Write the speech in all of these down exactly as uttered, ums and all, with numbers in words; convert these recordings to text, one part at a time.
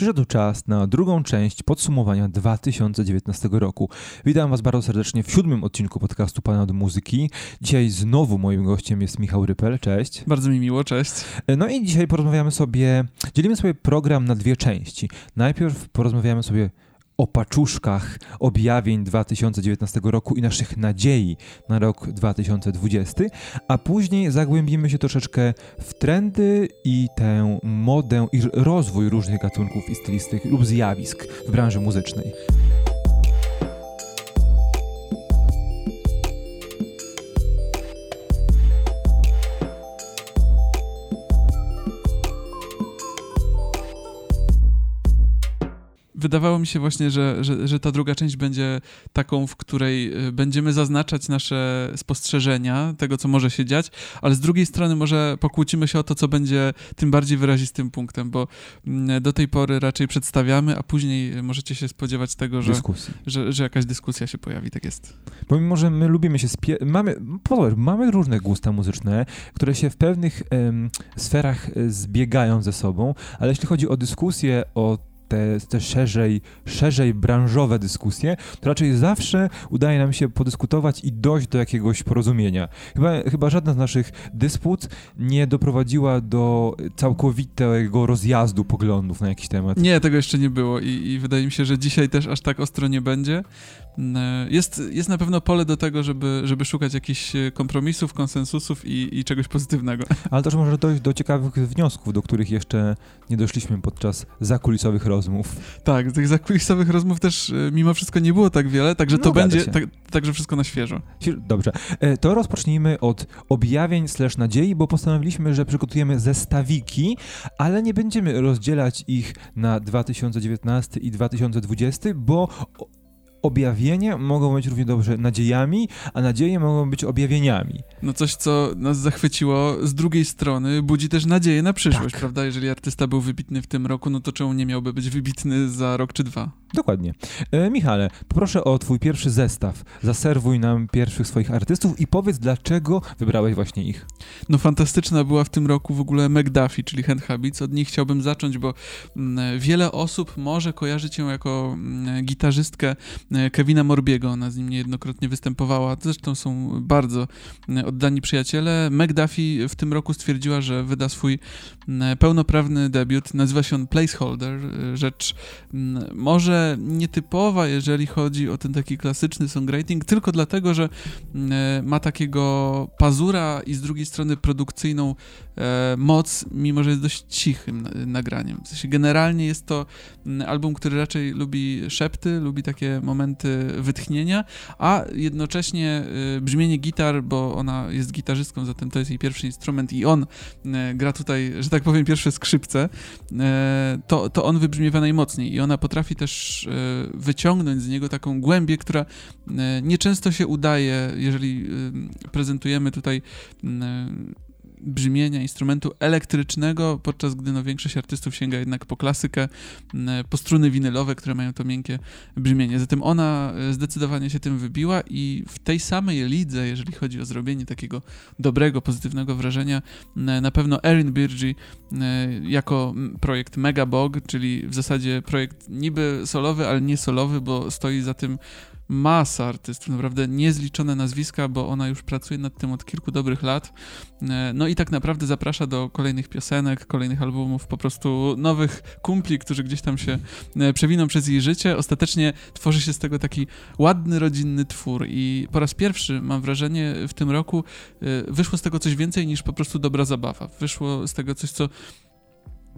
Przyszedł czas na drugą część podsumowania dwa tysiące dziewiętnastego roku. Witam Was bardzo serdecznie w siódmym odcinku podcastu Pana od Muzyki. Dzisiaj znowu moim gościem jest Michał Rypel. Cześć. Bardzo mi miło, cześć. No i dzisiaj porozmawiamy sobie, dzielimy sobie program na dwie części. Najpierw porozmawiamy sobie o paczuszkach objawień dwa tysiące dziewiętnastego roku i naszych nadziei na rok dwa tysiące dwudziesty, a później zagłębimy się troszeczkę w trendy i tę modę i rozwój różnych gatunków i stylistyk lub zjawisk w branży muzycznej. Wydawało mi się właśnie, że, że, że ta druga część będzie taką, w której będziemy zaznaczać nasze spostrzeżenia, tego, co może się dziać, ale z drugiej strony może pokłócimy się o to, co będzie tym bardziej wyrazistym punktem, bo do tej pory raczej przedstawiamy, a później możecie się spodziewać tego, że, że, że jakaś dyskusja się pojawi, tak jest. Pomimo, że my lubimy się spie- mamy, mamy różne gusta muzyczne, które się w pewnych em, sferach zbiegają ze sobą, ale jeśli chodzi o dyskusję, o Te, te szerzej, szerzej branżowe dyskusje, to raczej zawsze udaje nam się podyskutować i dojść do jakiegoś porozumienia. Chyba, chyba żadna z naszych dysput nie doprowadziła do całkowitego rozjazdu poglądów na jakiś temat. Nie, tego jeszcze nie było i, i wydaje mi się, że dzisiaj też aż tak ostro nie będzie. Jest, jest na pewno pole do tego, żeby, żeby szukać jakichś kompromisów, konsensusów i, i czegoś pozytywnego. Ale też może dojść do ciekawych wniosków, do których jeszcze nie doszliśmy podczas zakulisowych rozmów. Tak, tych zakulisowych rozmów też mimo wszystko nie było tak wiele, także no, to będzie, tak, także wszystko na świeżo. Dobrze, to rozpocznijmy od objawień slash nadziei, bo postanowiliśmy, że przygotujemy zestawiki, ale nie będziemy rozdzielać ich na dwa tysiące dziewiętnasty i dwa tysiące dwudziesty, bo objawienia mogą być równie dobrze nadziejami, a nadzieje mogą być objawieniami. No coś, co nas zachwyciło z drugiej strony, budzi też nadzieję na przyszłość, tak, prawda? Jeżeli artysta był wybitny w tym roku, no to czemu nie miałby być wybitny za rok czy dwa? Dokładnie. E, Michale, poproszę o twój pierwszy zestaw. Zaserwuj nam pierwszych swoich artystów i powiedz, dlaczego wybrałeś właśnie ich. No fantastyczna była w tym roku w ogóle MacDuffie, czyli Hand Habits. Od nich chciałbym zacząć, bo m, wiele osób może kojarzyć ją jako m, gitarzystkę Kevina Morbiego, ona z nim niejednokrotnie występowała, zresztą są bardzo oddani przyjaciele. MacDuffie w tym roku stwierdziła, że wyda swój pełnoprawny debiut, nazywa się on Placeholder, rzecz może nietypowa, jeżeli chodzi o ten taki klasyczny songwriting, tylko dlatego, że ma takiego pazura i z drugiej strony produkcyjną moc, mimo że jest dość cichym nagraniem. W sensie generalnie jest to album, który raczej lubi szepty, lubi takie momenty wytchnienia, a jednocześnie y, brzmienie gitar, bo ona jest gitarzystką, zatem to jest jej pierwszy instrument i on y, gra tutaj, że tak powiem, pierwsze skrzypce, y, to, to on wybrzmiewa najmocniej i ona potrafi też y, wyciągnąć z niego taką głębię, która y, nieczęsto się udaje, jeżeli y, prezentujemy tutaj y, brzmienia instrumentu elektrycznego, podczas gdy no, większość artystów sięga jednak po klasykę, po struny winylowe, które mają to miękkie brzmienie. Zatem ona zdecydowanie się tym wybiła i w tej samej lidze, jeżeli chodzi o zrobienie takiego dobrego, pozytywnego wrażenia, na pewno Erin Birgi jako projekt Mega Bog, czyli w zasadzie projekt niby solowy, ale nie solowy, bo stoi za tym masa artystów, naprawdę niezliczone nazwiska, bo ona już pracuje nad tym od kilku dobrych lat. No i tak naprawdę zaprasza do kolejnych piosenek, kolejnych albumów, po prostu nowych kumpli, którzy gdzieś tam się przewiną przez jej życie. Ostatecznie tworzy się z tego taki ładny, rodzinny twór i po raz pierwszy, mam wrażenie, w tym roku wyszło z tego coś więcej niż po prostu dobra zabawa. Wyszło z tego coś, co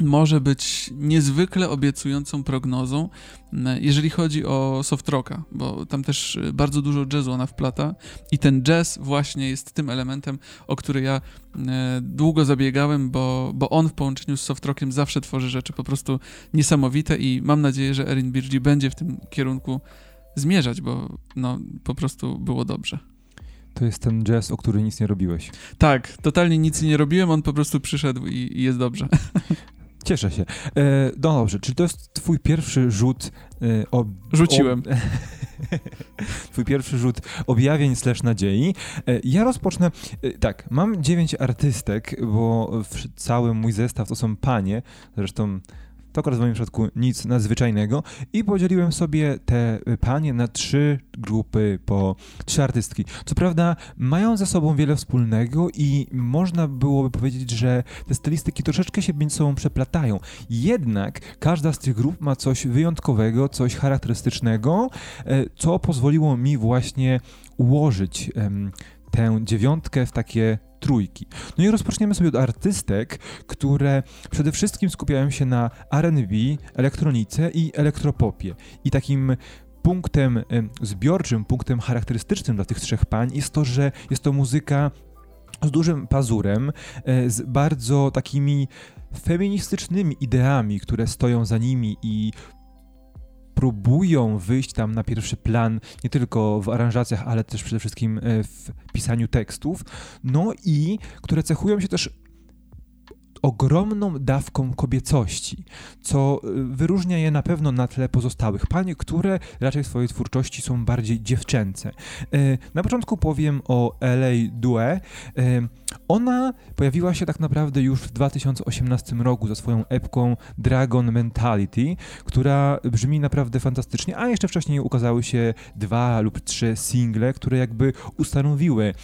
może być niezwykle obiecującą prognozą, jeżeli chodzi o soft rocka, bo tam też bardzo dużo jazzu ona wplata i ten jazz właśnie jest tym elementem, o który ja długo zabiegałem, bo, bo on w połączeniu z soft rockiem zawsze tworzy rzeczy po prostu niesamowite i mam nadzieję, że Erin Birgi będzie w tym kierunku zmierzać, bo no, po prostu było dobrze. To jest ten jazz, o który nic nie robiłeś. Tak, totalnie nic nie robiłem, on po prostu przyszedł i, i jest dobrze. Cieszę się. E, no dobrze, czyli to jest twój pierwszy rzut... E, ob, Rzuciłem. Ob, twój pierwszy rzut objawień slash nadziei. E, ja rozpocznę... E, tak, mam dziewięć artystek, bo cały mój zestaw to są panie, zresztą To akurat w moim przypadku nic nadzwyczajnego i podzieliłem sobie te panie na trzy grupy po trzy artystki. Co prawda mają ze sobą wiele wspólnego i można byłoby powiedzieć, że te stylistyki troszeczkę się między sobą przeplatają. Jednak każda z tych grup ma coś wyjątkowego, coś charakterystycznego, co pozwoliło mi właśnie ułożyć em, tę dziewiątkę w takie trójki. No i rozpoczniemy sobie od artystek, które przede wszystkim skupiają się na R and B, elektronice i elektropopie. I takim punktem em, zbiorczym, punktem charakterystycznym dla tych trzech pań jest to, że jest to muzyka z dużym pazurem, e, z bardzo takimi feministycznymi ideami, które stoją za nimi i próbują wyjść tam na pierwszy plan, nie tylko w aranżacjach, ale też przede wszystkim w pisaniu tekstów, no i które cechują się też ogromną dawką kobiecości, co wyróżnia je na pewno na tle pozostałych pań, które raczej w swojej twórczości są bardziej dziewczęce. Na początku powiem o L A. Due. Ona pojawiła się tak naprawdę już w dwa tysiące osiemnastym roku ze swoją epką Dragon Mentality, która brzmi naprawdę fantastycznie, a jeszcze wcześniej ukazały się dwa lub trzy single, które jakby ustanowiły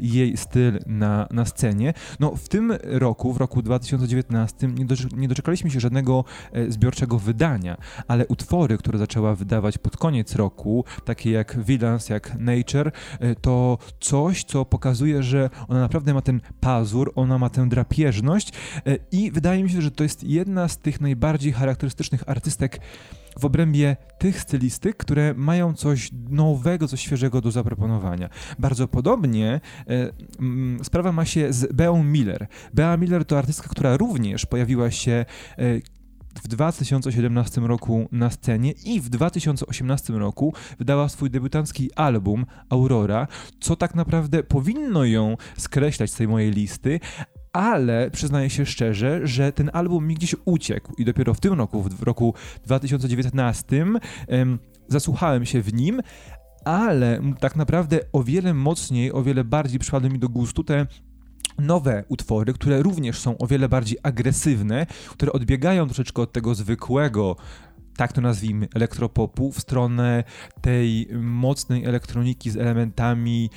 jej styl na, na scenie. No w tym roku, w roku dwa tysiące dziewiętnastym nie doczekaliśmy się żadnego zbiorczego wydania, ale utwory, które zaczęła wydawać pod koniec roku, takie jak Violence jak Nature, to coś, co pokazuje, że ona naprawdę ma ten pazur, ona ma tę drapieżność i wydaje mi się, że to jest jedna z tych najbardziej charakterystycznych artystek w obrębie tych stylistyk, które mają coś nowego, coś świeżego do zaproponowania. Bardzo podobnie e, m, sprawa ma się z Beą Miller. Bea Miller to artystka, która również pojawiła się e, w dwa tysiące siedemnastym roku na scenie i w dwa tysiące osiemnastym roku wydała swój debiutancki album Aurora, co tak naprawdę powinno ją skreślać z tej mojej listy, ale przyznaję się szczerze, że ten album mi gdzieś uciekł i dopiero w tym roku, w roku dwa tysiące dziewiętnastym, em, zasłuchałem się w nim, ale tak naprawdę o wiele mocniej, o wiele bardziej przypadły mi do gustu te nowe utwory, które również są o wiele bardziej agresywne, które odbiegają troszeczkę od tego zwykłego, tak to nazwijmy, elektropopu w stronę tej mocnej elektroniki z elementami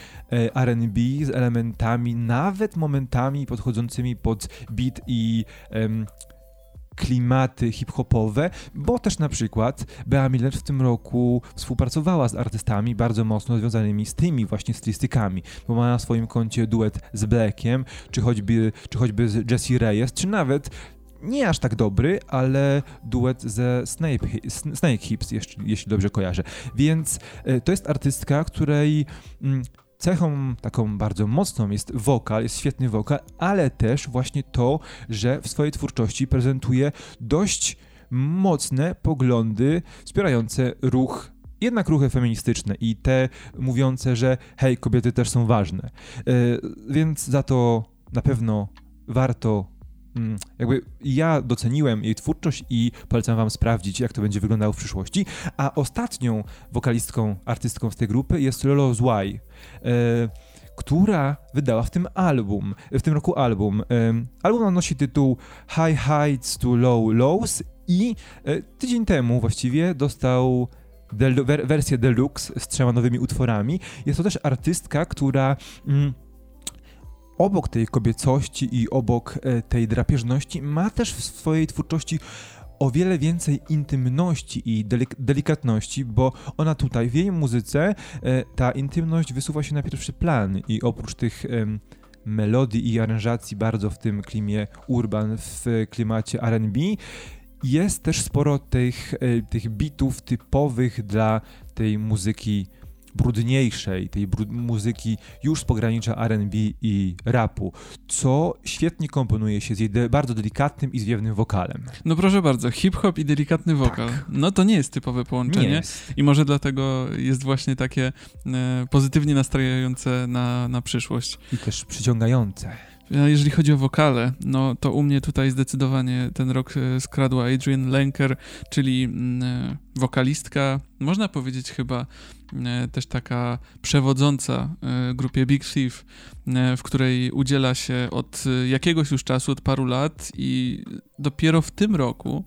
R and B, z elementami nawet momentami podchodzącymi pod beat i um, klimaty hip-hopowe, bo też na przykład Bea Miller w tym roku współpracowała z artystami bardzo mocno związanymi z tymi właśnie stylistykami, bo ma na swoim koncie duet z Blackiem, czy choćby, czy choćby z Jesse Reyes, czy nawet nie aż tak dobry, ale duet ze Snape, Snake Hips, jeśli dobrze kojarzę. Więc to jest artystka, której cechą taką bardzo mocną jest wokal, jest świetny wokal, ale też właśnie to, że w swojej twórczości prezentuje dość mocne poglądy wspierające ruch, jednak ruchy feministyczne i te mówiące, że hej, kobiety też są ważne. Więc za to na pewno warto jakby ja doceniłem jej twórczość i polecam wam sprawdzić, jak to będzie wyglądało w przyszłości. A ostatnią wokalistką, artystką z tej grupy jest Lolo Złaj, yy, która wydała w tym album, w tym roku album. Yy, album nosi tytuł High Heights to Low Lows i yy, tydzień temu właściwie dostał del- wer- wersję deluxe z trzema nowymi utworami. Jest to też artystka, która Yy, obok tej kobiecości i obok tej drapieżności ma też w swojej twórczości o wiele więcej intymności i delik- delikatności, bo ona tutaj w jej muzyce ta intymność wysuwa się na pierwszy plan i oprócz tych um, melodii i aranżacji bardzo w tym klimie urban, w klimacie R and B, jest też sporo tych, tych bitów typowych dla tej muzyki brudniejszej, tej brud- muzyki już z pogranicza R and B i rapu, co świetnie komponuje się z jej de- bardzo delikatnym i zwiewnym wokalem. No proszę bardzo, hip-hop i delikatny wokal. Tak. No to nie jest typowe połączenie jest. I może dlatego jest właśnie takie e, pozytywnie nastrajające na, na przyszłość. I też przyciągające. Jeżeli chodzi o wokale, no to u mnie tutaj zdecydowanie ten rok skradła Adrienne Lenker, czyli wokalistka, można powiedzieć chyba też taka przewodząca grupie Big Thief, w której udziela się od jakiegoś już czasu, od paru lat i dopiero w tym roku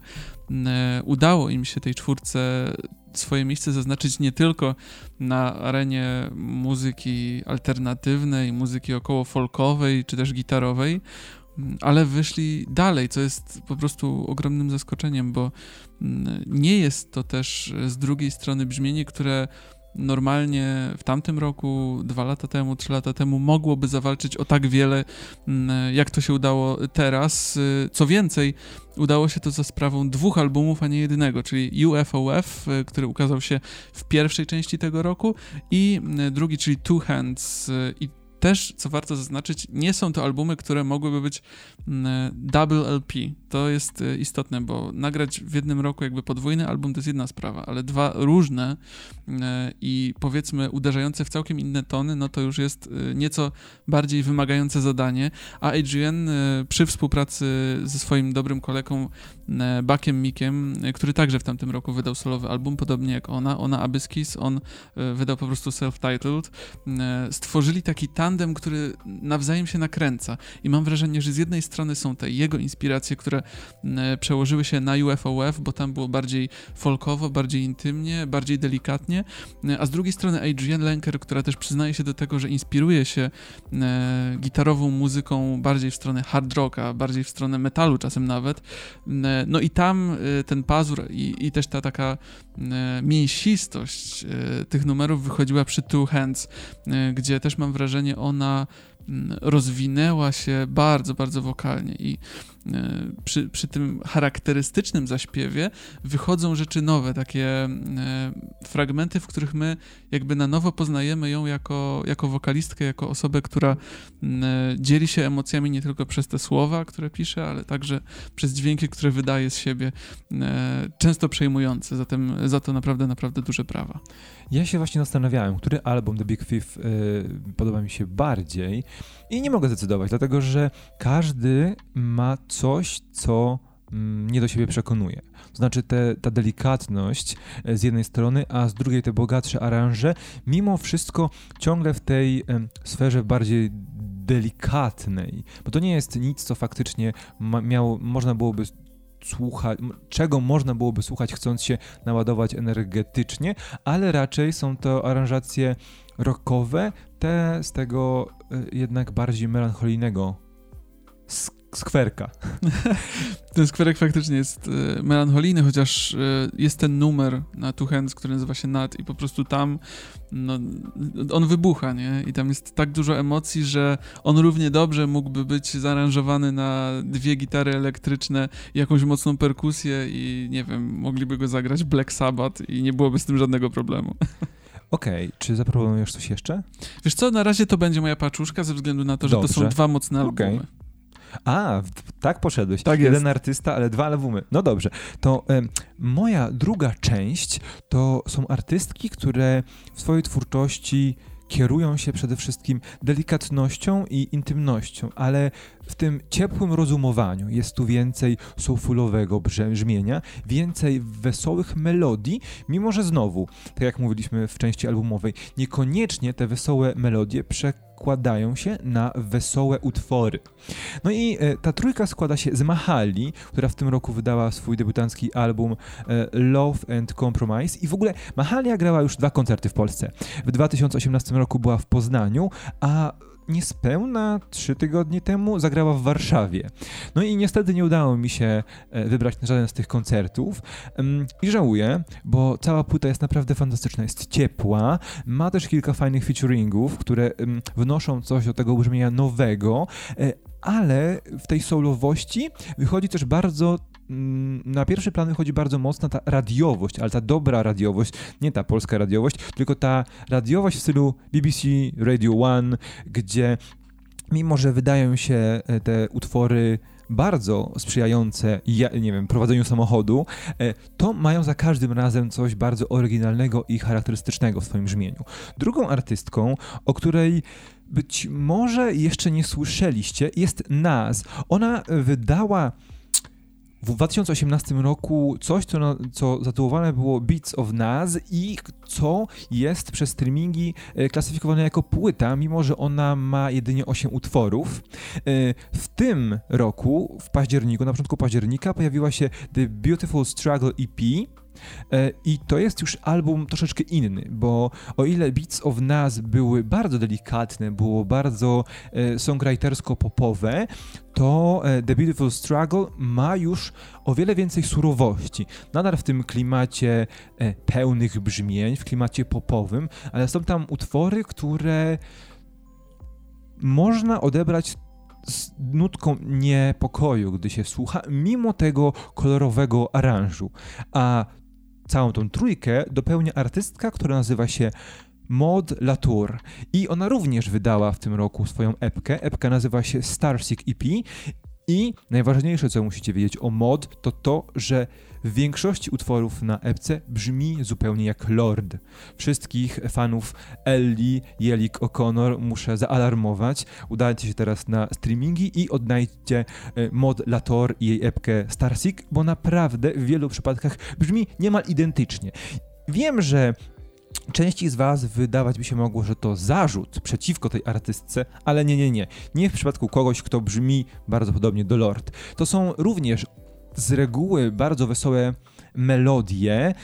udało im się tej czwórce swoje miejsce zaznaczyć nie tylko na arenie muzyki alternatywnej, muzyki około folkowej czy też gitarowej, ale wyszli dalej, co jest po prostu ogromnym zaskoczeniem, bo nie jest to też z drugiej strony brzmienie, które normalnie w tamtym roku, dwa lata temu, trzy lata temu mogłoby zawalczyć o tak wiele, jak to się udało teraz. Co więcej, udało się to za sprawą dwóch albumów, a nie jednego, czyli U F O F, który ukazał się w pierwszej części tego roku i drugi, czyli Two Hands. I też, co warto zaznaczyć, nie są to albumy, które mogłyby być double L P. To jest istotne, bo nagrać w jednym roku jakby podwójny album to jest jedna sprawa, ale dwa różne i powiedzmy uderzające w całkiem inne tony, no to już jest nieco bardziej wymagające zadanie. A Adrienne przy współpracy ze swoim dobrym kolegą Bakiem Mikiem, który także w tamtym roku wydał solowy album, podobnie jak ona, ona Abyss Kiss, on wydał po prostu self-titled, stworzyli taki tandem, który nawzajem się nakręca i mam wrażenie, że z jednej strony są te jego inspiracje, które przełożyły się na U F O F, bo tam było bardziej folkowo, bardziej intymnie, bardziej delikatnie, a z drugiej strony Adrienne Lenker, która też przyznaje się do tego, że inspiruje się gitarową muzyką bardziej w stronę hard rocka, bardziej w stronę metalu czasem nawet, no i tam ten pazur i, i też ta taka mięsistość tych numerów wychodziła przy Two Hands, gdzie też mam wrażenie ona rozwinęła się bardzo, bardzo wokalnie i przy, przy tym charakterystycznym zaśpiewie wychodzą rzeczy nowe, takie fragmenty, w których my jakby na nowo poznajemy ją jako, jako wokalistkę, jako osobę, która dzieli się emocjami nie tylko przez te słowa, które pisze, ale także przez dźwięki, które wydaje z siebie, często przejmujące, zatem za to naprawdę, naprawdę duże brawa. Ja się właśnie zastanawiałem, który album The Big Thief y, podoba mi się bardziej i nie mogę zdecydować, dlatego że każdy ma coś, co mnie do siebie przekonuje. To znaczy te, ta delikatność z jednej strony, a z drugiej te bogatsze aranże, mimo wszystko ciągle w tej sferze bardziej delikatnej, bo to nie jest nic, co faktycznie ma, miało, można byłoby słuchać, czego można byłoby słuchać, chcąc się naładować energetycznie, ale raczej są to aranżacje rockowe, te z tego jednak bardziej melancholijnego sk- skwerka. Ten skwerek faktycznie jest melancholijny, chociaż jest ten numer na Two Hands, który nazywa się Nat i po prostu tam no, on wybucha, nie? I tam jest tak dużo emocji, że on równie dobrze mógłby być zaaranżowany na dwie gitary elektryczne, jakąś mocną perkusję i nie wiem, mogliby go zagrać Black Sabbath i nie byłoby z tym żadnego problemu. Okej, okay, czy zaproponujesz coś jeszcze? Wiesz co, na razie to będzie moja paczuszka ze względu na to, że dobrze. To są dwa mocne albumy. Okay. A, tak poszedłeś. Tak Jeden jest. artysta, ale dwa albumy. No dobrze. To y, moja druga część to są artystki, które w swojej twórczości kierują się przede wszystkim delikatnością i intymnością, ale w tym ciepłym rozumowaniu jest tu więcej soulfulowego brzmienia, więcej wesołych melodii, mimo że znowu, tak jak mówiliśmy w części albumowej, niekoniecznie te wesołe melodie przekładają się na wesołe utwory. No i ta trójka składa się z Mahali, która w tym roku wydała swój debiutancki album Love and Compromise i w ogóle Mahalia grała już dwa koncerty w Polsce. W dwa tysiące osiemnastym roku była w Poznaniu, a niespełna trzy tygodnie temu zagrała w Warszawie. No i niestety nie udało mi się wybrać na żaden z tych koncertów i żałuję, bo cała płyta jest naprawdę fantastyczna, jest ciepła, ma też kilka fajnych featuringów, które wnoszą coś do tego brzmienia nowego, ale w tej soulowości wychodzi też bardzo na pierwszy plan wychodzi bardzo mocna ta radiowość, ale ta dobra radiowość, nie ta polska radiowość, tylko ta radiowość w stylu B B C Radio One, gdzie mimo, że wydają się te utwory bardzo sprzyjające, ja, nie wiem, prowadzeniu samochodu, to mają za każdym razem coś bardzo oryginalnego i charakterystycznego w swoim brzmieniu. Drugą artystką, o której być może jeszcze nie słyszeliście, jest Naz. Ona wydała W dwa tysiące osiemnastym roku coś, co, na, co zatytułowane było Beats of Nas i co jest przez streamingi klasyfikowane jako płyta, mimo że ona ma jedynie osiem utworów. W tym roku, w październiku, na początku października pojawiła się The Beautiful Struggle E P, i to jest już album troszeczkę inny, bo o ile Beats of Nas były bardzo delikatne, było bardzo songwritersko-popowe, to The Beautiful Struggle ma już o wiele więcej surowości. Nadal w tym klimacie pełnych brzmień, w klimacie popowym, ale są tam utwory, które można odebrać z nutką niepokoju, gdy się słucha, mimo tego kolorowego aranżu. A całą tą trójkę dopełnia artystka, która nazywa się Maud Latour i ona również wydała w tym roku swoją epkę. Epka nazywa się Starsick E P i najważniejsze, co musicie wiedzieć o Maud, to to, że w większości utworów na epce brzmi zupełnie jak Lord. Wszystkich fanów Ellie Yelich O'Connor muszę zaalarmować. Udajcie się teraz na streamingi i odnajdźcie Maud Latour i jej epkę Starsick, bo naprawdę w wielu przypadkach brzmi niemal identycznie. Wiem, że części z was wydawać by się mogło, że to zarzut przeciwko tej artystce, ale nie, nie, nie. Nie w przypadku kogoś, kto brzmi bardzo podobnie do Lord. To są również z reguły bardzo wesołe melodie,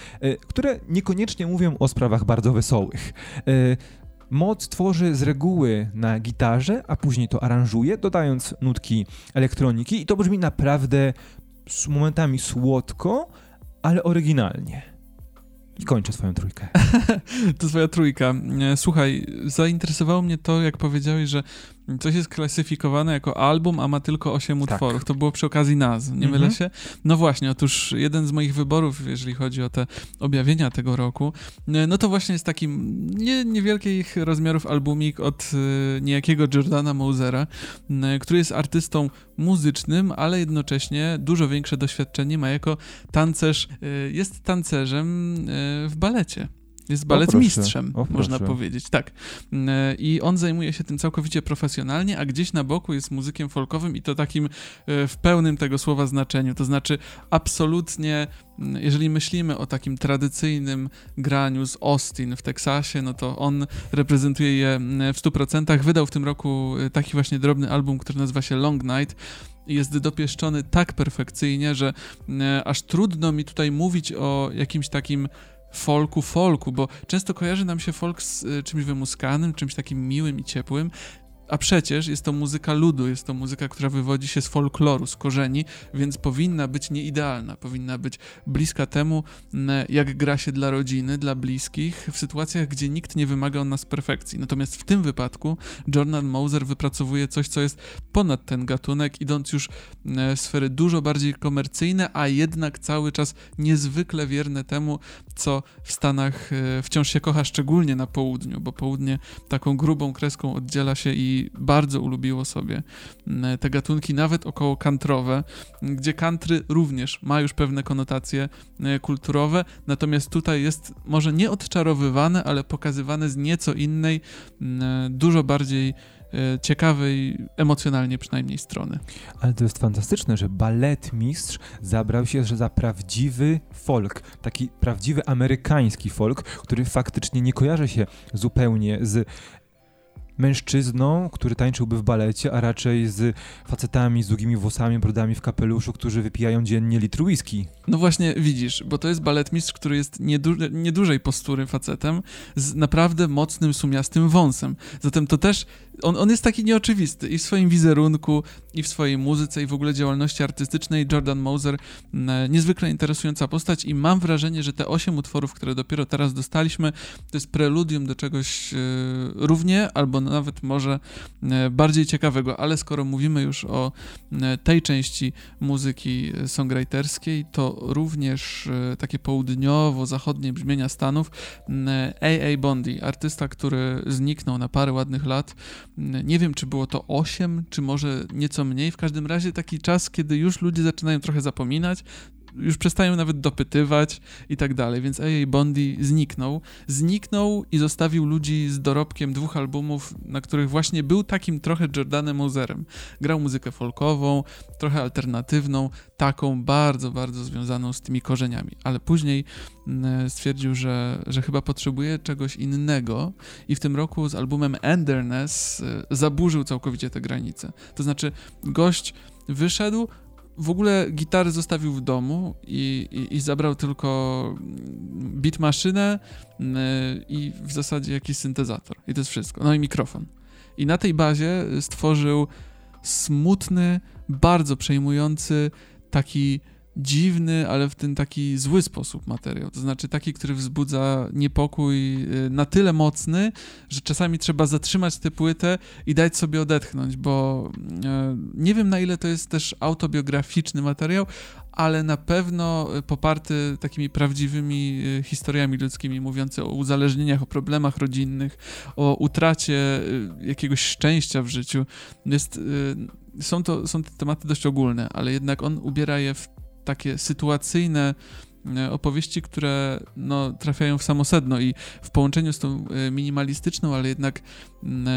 które niekoniecznie mówią o sprawach bardzo wesołych. Maud tworzy z reguły na gitarze, a później to aranżuje, dodając nutki elektroniki i to brzmi naprawdę z momentami słodko, ale oryginalnie. I kończę swoją trójkę. To twoja trójka. Słuchaj, zainteresowało mnie to, jak powiedziałeś, że coś jest klasyfikowane jako album, a ma tylko osiem tak. utworów. To było przy okazji Nas, nie mm-hmm. mylę się? No właśnie, otóż jeden z moich wyborów, jeżeli chodzi o te objawienia tego roku, no to właśnie jest taki nie, niewielkich rozmiarów albumik od niejakiego Jordana Mosera, który jest artystą muzycznym, ale jednocześnie dużo większe doświadczenie ma jako tancerz, jest tancerzem w balecie. Jest baletmistrzem, można powiedzieć, tak. I on zajmuje się tym całkowicie profesjonalnie, a gdzieś na boku jest muzykiem folkowym i to takim w pełnym tego słowa znaczeniu. To znaczy absolutnie, jeżeli myślimy o takim tradycyjnym graniu z Austin w Teksasie, no to on reprezentuje je w stu procentach. Wydał w tym roku taki właśnie drobny album, który nazywa się Long Night. Jest dopieszczony tak perfekcyjnie, że aż trudno mi tutaj mówić o jakimś takim folku, folku, bo często kojarzy nam się folk z czymś wymuskanym, czymś takim miłym i ciepłym, a przecież jest to muzyka ludu, jest to muzyka, która wywodzi się z folkloru, z korzeni, więc powinna być nieidealna, powinna być bliska temu, jak gra się dla rodziny, dla bliskich, w sytuacjach, gdzie nikt nie wymaga od nas perfekcji. Natomiast w tym wypadku Jordan Moser wypracowuje coś, co jest ponad ten gatunek, idąc już w sfery dużo bardziej komercyjne, a jednak cały czas niezwykle wierne temu, co w Stanach wciąż się kocha, szczególnie na południu, bo południe taką grubą kreską oddziela się i I bardzo ulubiło sobie te gatunki, nawet około country'owe, gdzie country również ma już pewne konotacje kulturowe, natomiast tutaj jest może nie odczarowywane, ale pokazywane z nieco innej, dużo bardziej ciekawej, emocjonalnie przynajmniej strony. Ale to jest fantastyczne, że baletmistrz zabrał się za prawdziwy folk, taki prawdziwy amerykański folk, który faktycznie nie kojarzy się zupełnie z mężczyzną, który tańczyłby w balecie, a raczej z facetami z długimi włosami, brodami w kapeluszu, którzy wypijają dziennie litr whisky. No właśnie, widzisz, bo to jest baletmistrz, który jest niedu- niedużej postury facetem, z naprawdę mocnym, sumiastym wąsem. Zatem to też, on, on jest taki nieoczywisty i w swoim wizerunku, i w swojej muzyce, i w ogóle działalności artystycznej. Jordan Moser, niezwykle interesująca postać i mam wrażenie, że te osiem utworów, które dopiero teraz dostaliśmy, to jest preludium do czegoś yy, równie, albo nawet może bardziej ciekawego, ale skoro mówimy już o tej części muzyki songwriterskiej, to również takie południowo-zachodnie brzmienia Stanów. A A. Bondi, artysta, który zniknął na parę ładnych lat. Nie wiem, czy było to osiem, czy może nieco mniej. W każdym razie taki czas, kiedy już ludzie zaczynają trochę zapominać, już przestają nawet dopytywać i tak dalej, więc A A Bondi zniknął. Zniknął i zostawił ludzi z dorobkiem dwóch albumów, na których właśnie był takim trochę Jordanem Moserem. Grał muzykę folkową, trochę alternatywną, taką bardzo, bardzo związaną z tymi korzeniami, ale później stwierdził, że, że chyba potrzebuje czegoś innego i w tym roku z albumem Enderness zaburzył całkowicie te granice. To znaczy gość wyszedł, w ogóle gitary zostawił w domu i, i, i zabrał tylko beat maszynę i w zasadzie jakiś syntezator i to jest wszystko, no i mikrofon. I na tej bazie stworzył smutny, bardzo przejmujący, taki dziwny, ale w ten taki zły sposób materiał, to znaczy taki, który wzbudza niepokój na tyle mocny, że czasami trzeba zatrzymać tę płytę i dać sobie odetchnąć, bo nie wiem, na ile to jest też autobiograficzny materiał, ale na pewno poparty takimi prawdziwymi historiami ludzkimi, mówiący o uzależnieniach, o problemach rodzinnych, o utracie jakiegoś szczęścia w życiu. Jest, są to, są te tematy dość ogólne, ale jednak on ubiera je w takie sytuacyjne opowieści, które no, trafiają w samo sedno i w połączeniu z tą minimalistyczną, ale jednak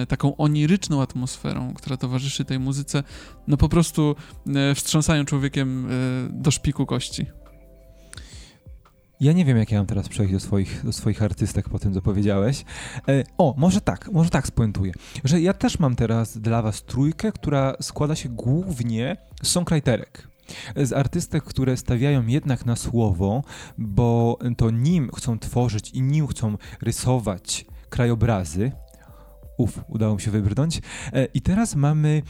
taką oniryczną atmosferą, która towarzyszy tej muzyce, no po prostu wstrząsają człowiekiem do szpiku kości. Ja nie wiem, jak ja mam teraz przejść do swoich, do swoich artystek po tym, co powiedziałeś. E, o, może tak, może tak spuentuję, że ja też mam teraz dla was trójkę, która składa się głównie z songwriterek. Z artystek, które stawiają jednak na słowo, bo to nim chcą tworzyć i nim chcą rysować krajobrazy. Uf, udało mi się wybrnąć. I teraz mamy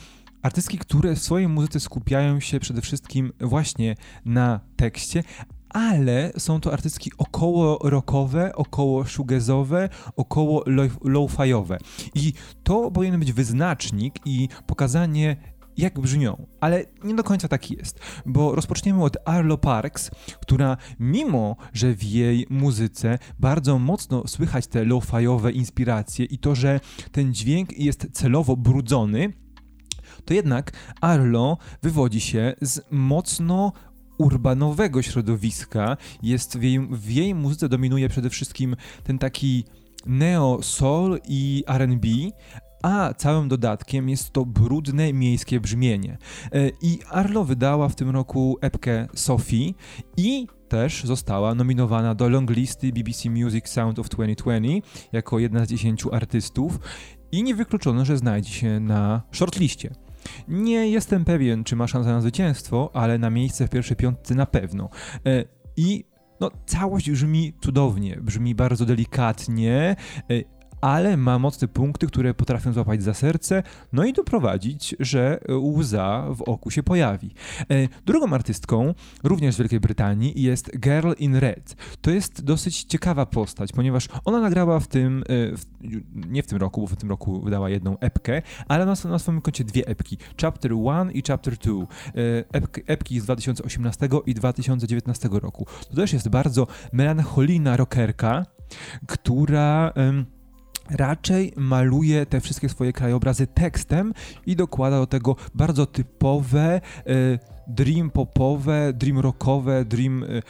artystki, które w swojej muzyce skupiają się przede wszystkim właśnie na tekście, ale są to artystki około rockowe, około shoegaze'owe, około lo-fiowe. I to powinien być wyznacznik i pokazanie, jak brzmią, ale nie do końca tak jest, bo rozpoczniemy od Arlo Parks, która mimo, że w jej muzyce bardzo mocno słychać te lo-fiowe inspiracje i to, że ten dźwięk jest celowo brudzony, to jednak Arlo wywodzi się z mocno urbanowego środowiska, jest w jej, w jej muzyce dominuje przede wszystkim ten taki neo-soul i R and B, a całym dodatkiem jest to brudne miejskie brzmienie. I Arlo wydała w tym roku epkę Sophie i też została nominowana do longlisty B B C Music Sound of dwa tysiące dwudziestym jako jedna z dziesięciu artystów i niewykluczono, że znajdzie się na shortliście. Nie jestem pewien, czy ma szansę na zwycięstwo, ale na miejsce w pierwszej piątce na pewno. I no, całość brzmi cudownie, brzmi bardzo delikatnie, ale ma mocne punkty, które potrafią złapać za serce, no i doprowadzić, że łza w oku się pojawi. Drugą artystką, również z Wielkiej Brytanii, jest Girl in Red. To jest dosyć ciekawa postać, ponieważ ona nagrała w tym, w, nie w tym roku, bo w tym roku wydała jedną epkę, ale na, na swoim koncie dwie epki, Chapter jeden i Chapter dwa, Ep, epki z dwa tysiące osiemnastego i dwa tysiące dziewiętnastego roku. To też jest bardzo melancholijna rockerka, która Ym, raczej maluje te wszystkie swoje krajobrazy tekstem i dokłada do tego bardzo typowe y, dream popowe, dream rockowe, dream y,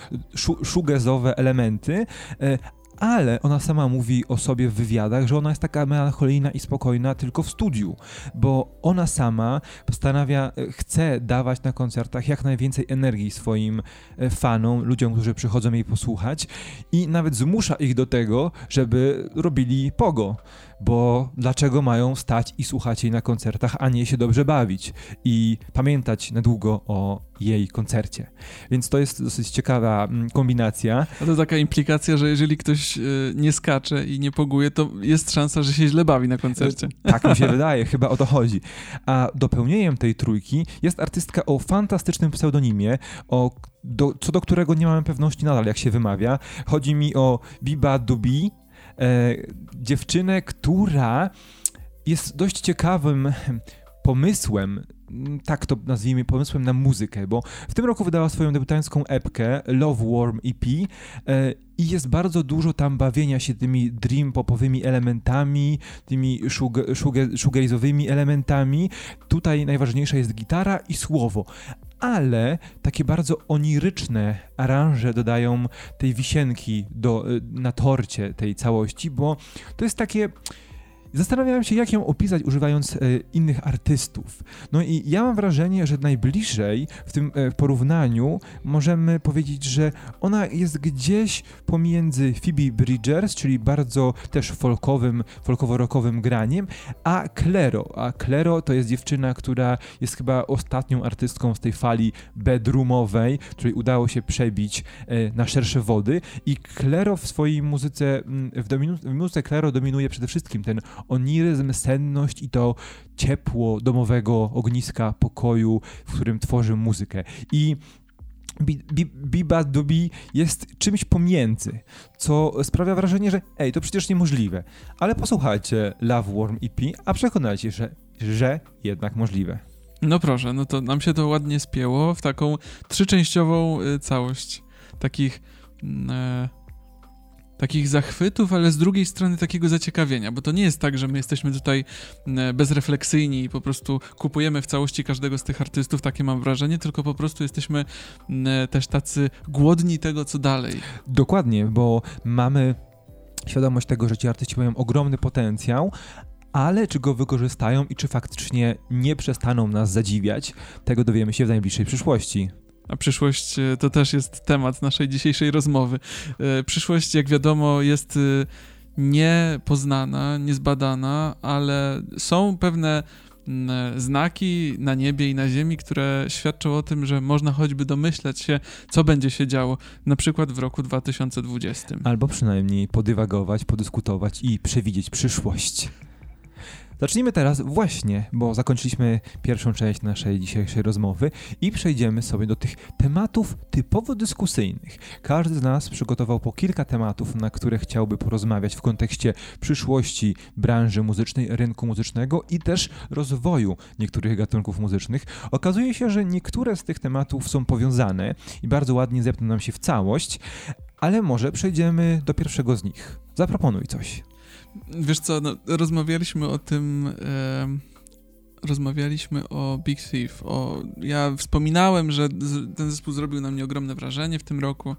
shoegaze'owe elementy, y, ale ona sama mówi o sobie w wywiadach, że ona jest taka melancholijna i spokojna tylko w studiu, bo ona sama postanawia, chce dawać na koncertach jak najwięcej energii swoim fanom, ludziom, którzy przychodzą jej posłuchać i nawet zmusza ich do tego, żeby robili pogo, bo dlaczego mają stać i słuchać jej na koncertach, a nie się dobrze bawić i pamiętać na długo o jej koncercie. Więc to jest dosyć ciekawa kombinacja. A to taka implikacja, że jeżeli ktoś nie skacze i nie poguje, to jest szansa, że się źle bawi na koncercie. Tak mi się wydaje, chyba o to chodzi. A dopełnieniem tej trójki jest artystka o fantastycznym pseudonimie, o do, co do którego nie mamy pewności nadal, jak się wymawia. Chodzi mi o Bea Miller, e, dziewczynę, która jest dość ciekawym pomysłem, tak to nazwijmy, pomysłem na muzykę, bo w tym roku wydała swoją debiutancką epkę Love Warm E P yy, i jest bardzo dużo tam bawienia się tymi dream popowymi elementami, tymi shoegaze'owymi elementami. Tutaj najważniejsza jest gitara i słowo, ale takie bardzo oniryczne aranże dodają tej wisienki do, na torcie tej całości, bo to jest takie... Zastanawiałem się, jak ją opisać, używając e, innych artystów. No i ja mam wrażenie, że najbliżej w tym e, porównaniu możemy powiedzieć, że ona jest gdzieś pomiędzy Phoebe Bridgers, czyli bardzo też folkowym, folkowo-rockowym graniem, a Clairo. A Clairo to jest dziewczyna, która jest chyba ostatnią artystką z tej fali bedroomowej, której udało się przebić e, na szersze wody. I Clairo w swojej muzyce, w, dominu, w muzyce Clairo dominuje przede wszystkim ten oniryzm, senność i to ciepło domowego ogniska, pokoju, w którym tworzy muzykę. I Biba Dubi jest czymś pomiędzy, co sprawia wrażenie, że ej, to przecież niemożliwe. Ale posłuchajcie Love Warm E P, a przekonajcie się, że, że jednak możliwe. No proszę, no to nam się to ładnie spięło w taką trzyczęściową całość takich... E... takich zachwytów, ale z drugiej strony takiego zaciekawienia, bo to nie jest tak, że my jesteśmy tutaj bezrefleksyjni i po prostu kupujemy w całości każdego z tych artystów, takie mam wrażenie, tylko po prostu jesteśmy też tacy głodni tego, co dalej. Dokładnie, bo mamy świadomość tego, że ci artyści mają ogromny potencjał, ale czy go wykorzystają i czy faktycznie nie przestaną nas zadziwiać, tego dowiemy się w najbliższej przyszłości. A przyszłość to też jest temat naszej dzisiejszej rozmowy. Przyszłość, jak wiadomo, jest niepoznana, niezbadana, ale są pewne znaki na niebie i na ziemi, które świadczą o tym, że można choćby domyślać się, co będzie się działo, na przykład w roku dwa tysiące dwudziestym. Albo przynajmniej podywagować, podyskutować i przewidzieć przyszłość. Zacznijmy teraz właśnie, bo zakończyliśmy pierwszą część naszej dzisiejszej rozmowy i przejdziemy sobie do tych tematów typowo dyskusyjnych. Każdy z nas przygotował po kilka tematów, na które chciałby porozmawiać w kontekście przyszłości branży muzycznej, rynku muzycznego i też rozwoju niektórych gatunków muzycznych. Okazuje się, że niektóre z tych tematów są powiązane i bardzo ładnie zepną nam się w całość, ale może przejdziemy do pierwszego z nich. Zaproponuj coś. Wiesz co, no, rozmawialiśmy o tym, e, rozmawialiśmy o Big Thief, o, ja wspominałem, że z, ten zespół zrobił na mnie ogromne wrażenie w tym roku,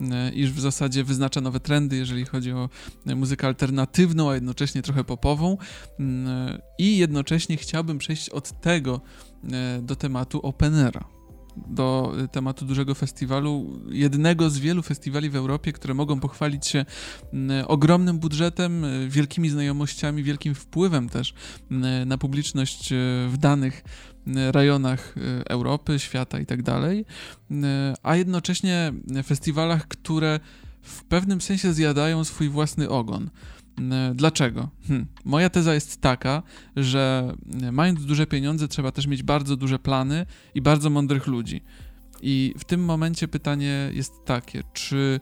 e, iż w zasadzie wyznacza nowe trendy, jeżeli chodzi o muzykę alternatywną, a jednocześnie trochę popową e, i jednocześnie chciałbym przejść od tego e, do tematu Openera. Do tematu dużego festiwalu, jednego z wielu festiwali w Europie, które mogą pochwalić się ogromnym budżetem, wielkimi znajomościami, wielkim wpływem też na publiczność w danych rejonach Europy, świata i tak dalej, a jednocześnie festiwalach, które w pewnym sensie zjadają swój własny ogon. Dlaczego? Hm. Moja teza jest taka, że mając duże pieniądze, trzeba też mieć bardzo duże plany i bardzo mądrych ludzi. I w tym momencie pytanie jest takie, czy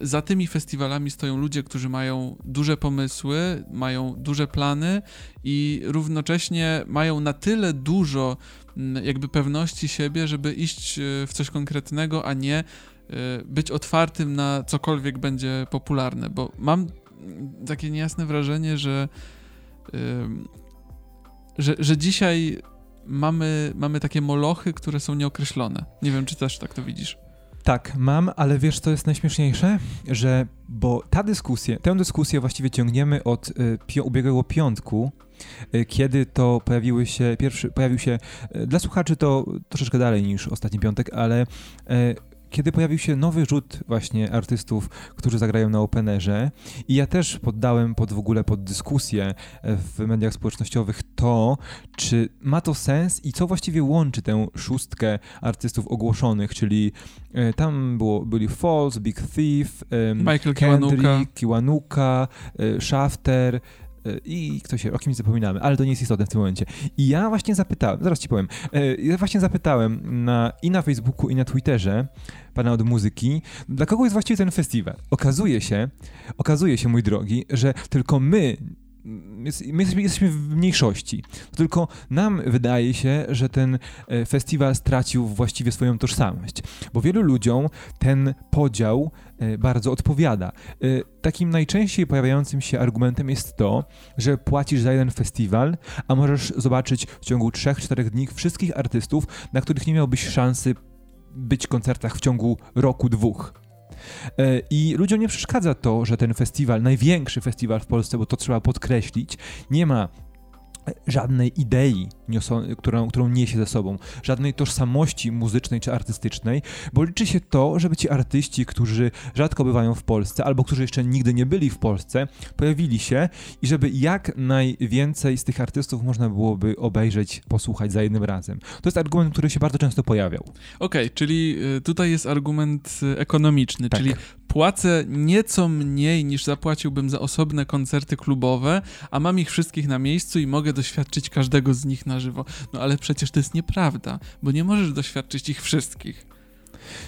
za tymi festiwalami stoją ludzie, którzy mają duże pomysły, mają duże plany i równocześnie mają na tyle dużo jakby pewności siebie, żeby iść w coś konkretnego, a nie być otwartym na cokolwiek będzie popularne, bo mam takie niejasne wrażenie, że, yy, że, że dzisiaj mamy, mamy takie molochy, które są nieokreślone. Nie wiem, czy też tak to widzisz. Tak, mam, ale wiesz, co jest najśmieszniejsze? Że, bo ta dyskusja, tę dyskusję właściwie ciągniemy od y, pio, ubiegłego piątku, y, kiedy to pojawiły się, pierwszy, pojawił się, y, dla słuchaczy to troszeczkę dalej niż ostatni piątek, ale... Y, Kiedy pojawił się nowy rzut właśnie artystów, którzy zagrają na Openerze i ja też poddałem pod w ogóle pod dyskusję w mediach społecznościowych to, czy ma to sens i co właściwie łączy tę szóstkę artystów ogłoszonych, czyli y, tam było, byli Falls, Big Thief, y, Michael Kendrick, Kiwanuka, y, Shafter, i ktoś, o kimś zapominamy, ale to nie jest istotne w tym momencie. I ja właśnie zapytałem, zaraz ci powiem, ja właśnie zapytałem na, i na Facebooku, i na Twitterze pana od muzyki, dla kogo jest właściwie ten festiwal? Okazuje się, okazuje się, mój drogi, że tylko my jest, my jesteśmy, jesteśmy w mniejszości. Tylko nam wydaje się, że ten festiwal stracił właściwie swoją tożsamość, bo wielu ludziom ten podział bardzo odpowiada. Takim najczęściej pojawiającym się argumentem jest to, że płacisz za jeden festiwal, a możesz zobaczyć w ciągu trzech czterech dni wszystkich artystów, na których nie miałbyś szansy być w koncertach w ciągu roku, dwóch. I ludziom nie przeszkadza to, że ten festiwal, największy festiwal w Polsce, bo to trzeba podkreślić, nie ma żadnej idei, niosą, którą, którą niesie ze sobą, żadnej tożsamości muzycznej czy artystycznej, bo liczy się to, żeby ci artyści, którzy rzadko bywają w Polsce albo którzy jeszcze nigdy nie byli w Polsce, pojawili się i żeby jak najwięcej z tych artystów można byłoby obejrzeć, posłuchać za jednym razem. To jest argument, który się bardzo często pojawiał. Okej, okay, czyli tutaj jest argument ekonomiczny, tak. Czyli płacę nieco mniej niż zapłaciłbym za osobne koncerty klubowe, a mam ich wszystkich na miejscu i mogę doświadczyć każdego z nich na żywo. No ale przecież to jest nieprawda, bo nie możesz doświadczyć ich wszystkich,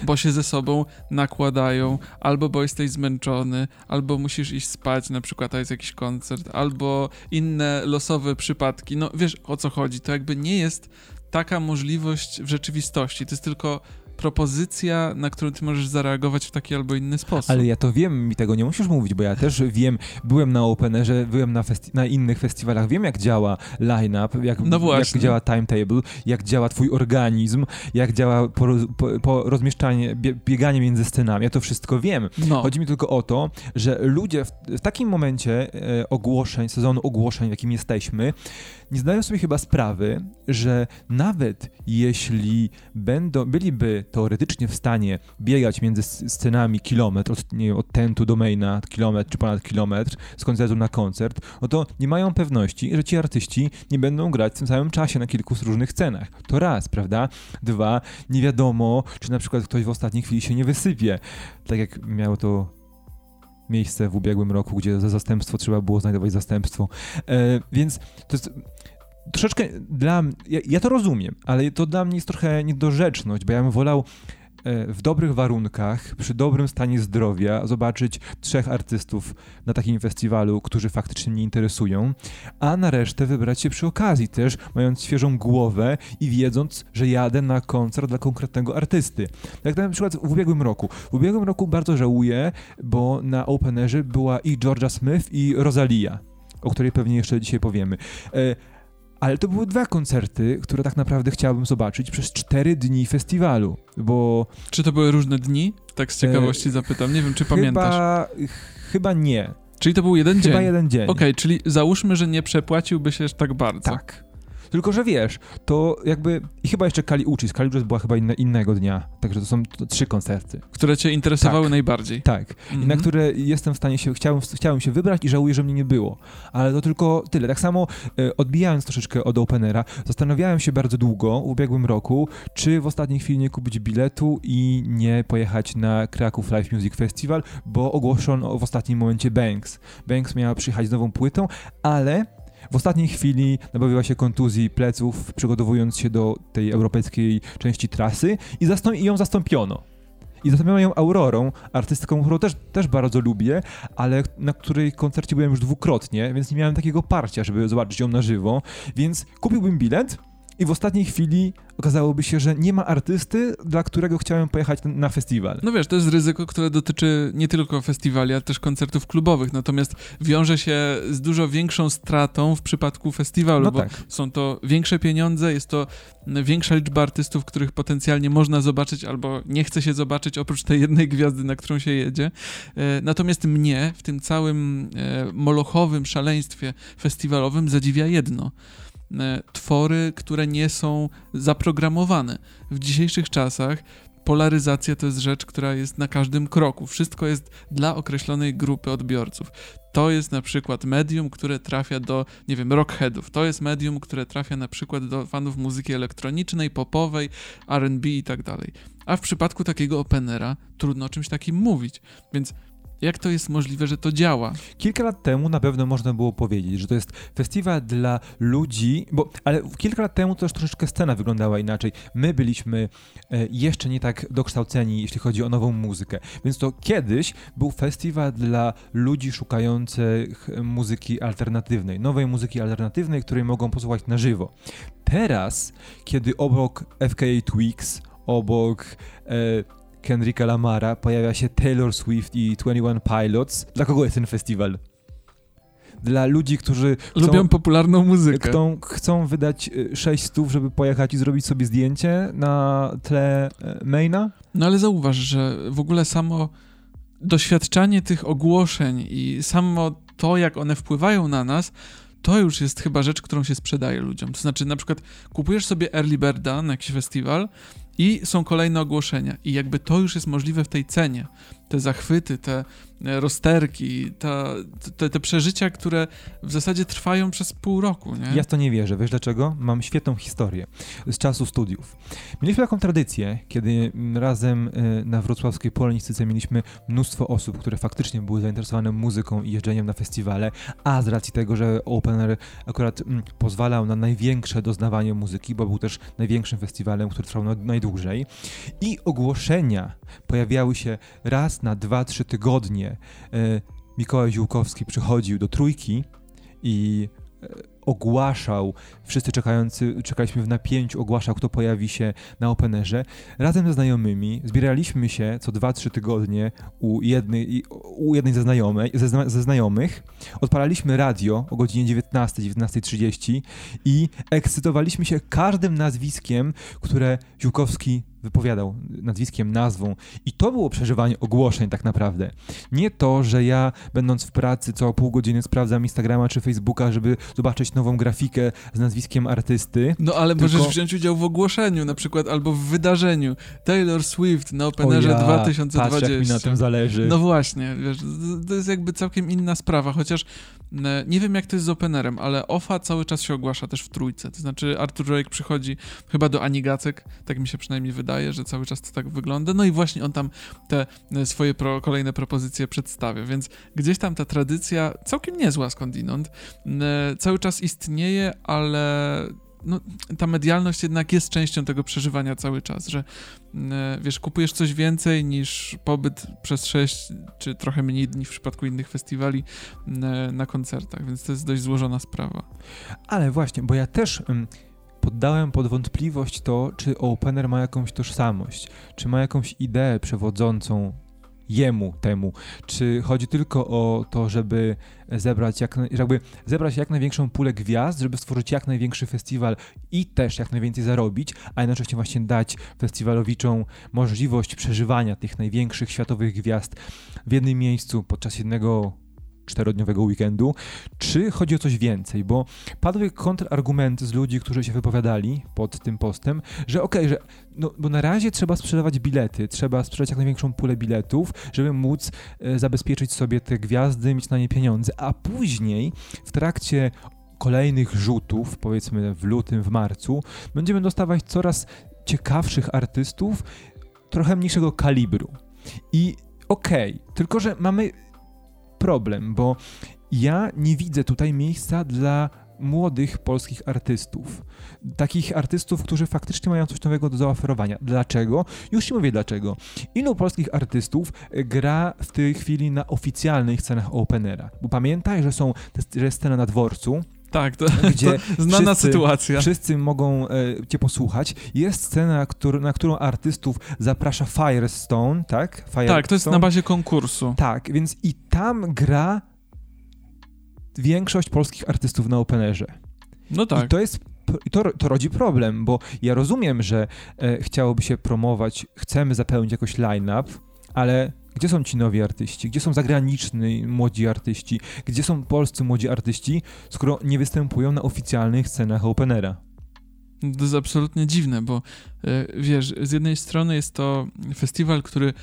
bo się ze sobą nakładają, albo bo jesteś zmęczony, albo musisz iść spać, na przykład, a jest jakiś koncert, albo inne losowe przypadki. No wiesz, o co chodzi, to jakby nie jest taka możliwość w rzeczywistości, to jest tylko propozycja, na którą ty możesz zareagować w taki albo inny sposób. Ale ja to wiem, mi tego nie musisz mówić, bo ja też wiem, byłem na Openerze, byłem na, festi- na innych festiwalach, wiem jak działa line-up, jak, no jak działa timetable, jak działa twój organizm, jak działa po, po, po rozmieszczanie, bie, bieganie między scenami, ja to wszystko wiem. No. Chodzi mi tylko o to, że ludzie w, w takim momencie e, ogłoszeń, sezonu ogłoszeń, w jakim jesteśmy, nie zdają sobie chyba sprawy, że nawet jeśli będą, byliby teoretycznie w stanie biegać między scenami kilometr, od, nie wiem, od tentu do maina, kilometr czy ponad kilometr, z koncertu na koncert, no to nie mają pewności, że ci artyści nie będą grać w tym samym czasie na kilku różnych scenach. To raz, prawda? Dwa, nie wiadomo, czy na przykład ktoś w ostatniej chwili się nie wysypie. Tak jak miało to miejsce w ubiegłym roku, gdzie za zastępstwo trzeba było znajdować zastępstwo. E, więc to jest... Troszeczkę dla mnie, ja, ja to rozumiem, ale to dla mnie jest trochę niedorzeczność, bo ja bym wolał e, w dobrych warunkach, przy dobrym stanie zdrowia zobaczyć trzech artystów na takim festiwalu, którzy faktycznie mnie interesują, a na resztę wybrać się przy okazji też, mając świeżą głowę i wiedząc, że jadę na koncert dla konkretnego artysty. Jak na przykład w ubiegłym roku. W ubiegłym roku bardzo żałuję, bo na Openerze była i Georgia Smith, i Rosalia, o której pewnie jeszcze dzisiaj powiemy. E, Ale to były dwa koncerty, które tak naprawdę chciałbym zobaczyć przez cztery dni festiwalu, bo... Czy to były różne dni? Tak z ciekawości e... zapytam. Nie wiem, czy chyba... pamiętasz. Chyba nie. Czyli to był jeden chyba dzień? Chyba jeden dzień. Okej, okay, czyli załóżmy, że nie przepłaciłby się aż tak bardzo. Tak. Tylko, że wiesz, to jakby... I chyba jeszcze Kali Uchis. Kali Uchis była chyba inna, innego dnia. Także to są to trzy koncerty. Które cię interesowały tak. najbardziej. Tak. Mm-hmm. I na które jestem w stanie się... Chciałem, chciałem się wybrać i żałuję, że mnie nie było. Ale to tylko tyle. Tak samo e, odbijając troszeczkę od Openera, zastanawiałem się bardzo długo w ubiegłym roku, czy w ostatniej chwili nie kupić biletu i nie pojechać na Kraków Live Music Festival, bo ogłoszono w ostatnim momencie Banks. Banks miała przyjechać z nową płytą, ale... W ostatniej chwili nabawiła się kontuzji pleców, przygotowując się do tej europejskiej części trasy i, zastą- i ją zastąpiono. I zastąpiono ją Aurorą, artystką, którą też, też bardzo lubię, ale na której koncercie byłem już dwukrotnie, więc nie miałem takiego parcia, żeby zobaczyć ją na żywo, więc kupiłbym bilet i w ostatniej chwili okazałoby się, że nie ma artysty, dla którego chciałem pojechać na festiwal. No wiesz, to jest ryzyko, które dotyczy nie tylko festiwali, ale też koncertów klubowych, natomiast wiąże się z dużo większą stratą w przypadku festiwalu, no bo tak. Są to większe pieniądze, jest to większa liczba artystów, których potencjalnie można zobaczyć albo nie chce się zobaczyć oprócz tej jednej gwiazdy, na którą się jedzie. Natomiast mnie w tym całym molochowym szaleństwie festiwalowym zadziwia jedno. Twory, które nie są zaprogramowane. W dzisiejszych czasach polaryzacja to jest rzecz, która jest na każdym kroku. Wszystko jest dla określonej grupy odbiorców. To jest na przykład medium, które trafia do, nie wiem, rockheadów. To jest medium, które trafia na przykład do fanów muzyki elektronicznej, popowej, R and B i tak dalej. A w przypadku takiego Openera trudno o czymś takim mówić. Więc Jak to jest możliwe, że to działa? Kilka lat temu na pewno można było powiedzieć, że to jest festiwal dla ludzi, bo, ale kilka lat temu też troszeczkę scena wyglądała inaczej. My byliśmy jeszcze nie tak dokształceni, jeśli chodzi o nową muzykę. Więc to kiedyś był festiwal dla ludzi szukających muzyki alternatywnej, nowej muzyki alternatywnej, której mogą posłuchać na żywo. Teraz, kiedy obok F K A Twigs, obok... E, Kendricka Lamara, pojawia się Taylor Swift i dwudziestu jeden Pilots. Dla kogo jest ten festiwal? Dla ludzi, którzy lubią chcą, popularną muzykę. Chcą, chcą wydać sześć stów, żeby pojechać i zrobić sobie zdjęcie na tle maina? No ale zauważ, że w ogóle samo doświadczanie tych ogłoszeń i samo to, jak one wpływają na nas, to już jest chyba rzecz, którą się sprzedaje ludziom. To znaczy, na przykład kupujesz sobie Early Birda na jakiś festiwal i są kolejne ogłoszenia. I jakby to już jest możliwe w tej cenie. Te zachwyty, te rozterki, ta, te, te przeżycia, które w zasadzie trwają przez pół roku. Nie? Ja w to nie wierzę. Wiesz dlaczego? Mam świetną historię z czasu studiów. Mieliśmy taką tradycję, kiedy razem na wrocławskiej Polonistyce mieliśmy mnóstwo osób, które faktycznie były zainteresowane muzyką i jeżdżeniem na festiwale, a z racji tego, że Opener akurat mm, pozwalał na największe doznawanie muzyki, bo był też największym festiwalem, który trwał na, najdłużej. I ogłoszenia pojawiały się raz na dwa trzy tygodnie. e, Mikołaj Ziółkowski przychodził do Trójki i e, ogłaszał, wszyscy czekający, czekaliśmy w napięciu, ogłaszał, kto pojawi się na Openerze. Razem ze znajomymi zbieraliśmy się co dwa trzy tygodnie u jednej, u jednej ze, znajomej, ze, zna, ze znajomych, odpalaliśmy radio o godzinie dziewiętnasta, dziewiętnasta trzydzieści i ekscytowaliśmy się każdym nazwiskiem, które Ziółkowski wypowiadał, nazwiskiem, nazwą. I to było przeżywanie ogłoszeń tak naprawdę. Nie to, że ja będąc w pracy co pół godziny sprawdzam Instagrama czy Facebooka, żeby zobaczyć nową grafikę z nazwiskiem artysty. No ale tylko... możesz wziąć udział w ogłoszeniu na przykład albo w wydarzeniu. Taylor Swift na Openerze ja, dwa tysiące dwudziestym. Patrz, jak mi na tym zależy. No właśnie, wiesz, to jest jakby całkiem inna sprawa, chociaż nie wiem jak to jest z Openerem, ale O F A cały czas się ogłasza też w Trójce. To znaczy Artur Rojek przychodzi chyba do Ani Gacek, tak mi się przynajmniej wydaje, że cały czas to tak wygląda, no i właśnie on tam te swoje pro, kolejne propozycje przedstawia, więc gdzieś tam ta tradycja całkiem niezła skądinąd cały czas istnieje, ale no, ta medialność jednak jest częścią tego przeżywania cały czas, że wiesz, kupujesz coś więcej niż pobyt przez sześć czy trochę mniej dni w przypadku innych festiwali na koncertach, więc to jest dość złożona sprawa. Ale właśnie, bo ja też... poddałem pod wątpliwość to, czy Opener ma jakąś tożsamość, czy ma jakąś ideę przewodzącą jemu, temu, czy chodzi tylko o to, żeby zebrać jak, jakby zebrać jak największą pulę gwiazd, żeby stworzyć jak największy festiwal i też jak najwięcej zarobić, a jednocześnie właśnie dać festiwalowiczom możliwość przeżywania tych największych światowych gwiazd w jednym miejscu podczas jednego czterodniowego weekendu, czy chodzi o coś więcej, bo padły kontrargumenty z ludzi, którzy się wypowiadali pod tym postem, że okej, okay, że no, bo na razie trzeba sprzedawać bilety, trzeba sprzedać jak największą pulę biletów, żeby móc e, zabezpieczyć sobie te gwiazdy, mieć na nie pieniądze, a później w trakcie kolejnych rzutów, powiedzmy w lutym, w marcu, będziemy dostawać coraz ciekawszych artystów, trochę mniejszego kalibru. I okej, okay, tylko że mamy problem, bo ja nie widzę tutaj miejsca dla młodych polskich artystów. Takich artystów, którzy faktycznie mają coś nowego do zaoferowania. Dlaczego? Już ci mówię dlaczego. Ilu polskich artystów gra w tej chwili na oficjalnych scenach Openera? Bo pamiętaj, że są, że jest scena na dworcu. Tak, to, gdzie to znana wszyscy, sytuacja. Wszyscy mogą e, cię posłuchać. Jest scena, który, na którą artystów zaprasza Firestone, tak? Firestone. Tak, to jest na bazie konkursu. Tak, więc i tam gra większość polskich artystów na Openerze. No tak. I to jest I to, to rodzi problem, bo ja rozumiem, że e, chciałoby się promować, chcemy zapełnić jakoś line-up, ale... Gdzie są ci nowi artyści? Gdzie są zagraniczni młodzi artyści? Gdzie są polscy młodzi artyści, skoro nie występują na oficjalnych scenach Openera? To jest absolutnie dziwne, bo wiesz, z jednej strony jest to festiwal, który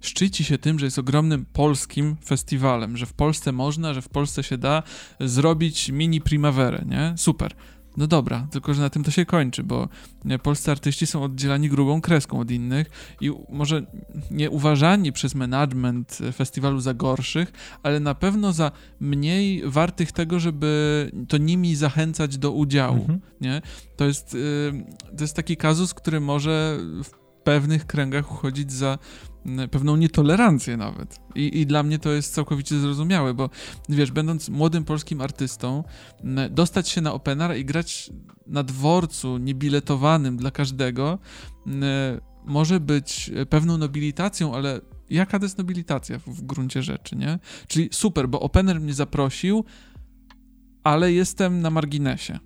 szczyci się tym, że jest ogromnym polskim festiwalem, że w Polsce można, że w Polsce się da zrobić mini primaverę, nie? Super. No dobra, tylko że na tym to się kończy, bo polscy artyści są oddzielani grubą kreską od innych i może nie uważani przez management festiwalu za gorszych, ale na pewno za mniej wartych tego, żeby to nimi zachęcać do udziału. Mhm. Nie? To jest, to jest taki kazus, który może w pewnych kręgach uchodzić za pewną nietolerancję nawet. I, i dla mnie to jest całkowicie zrozumiałe, bo wiesz, będąc młodym polskim artystą, dostać się na Openera i grać na dworcu niebiletowanym dla każdego może być pewną nobilitacją, ale jaka to jest nobilitacja w gruncie rzeczy, nie? Czyli super, bo Opener mnie zaprosił, ale jestem na marginesie.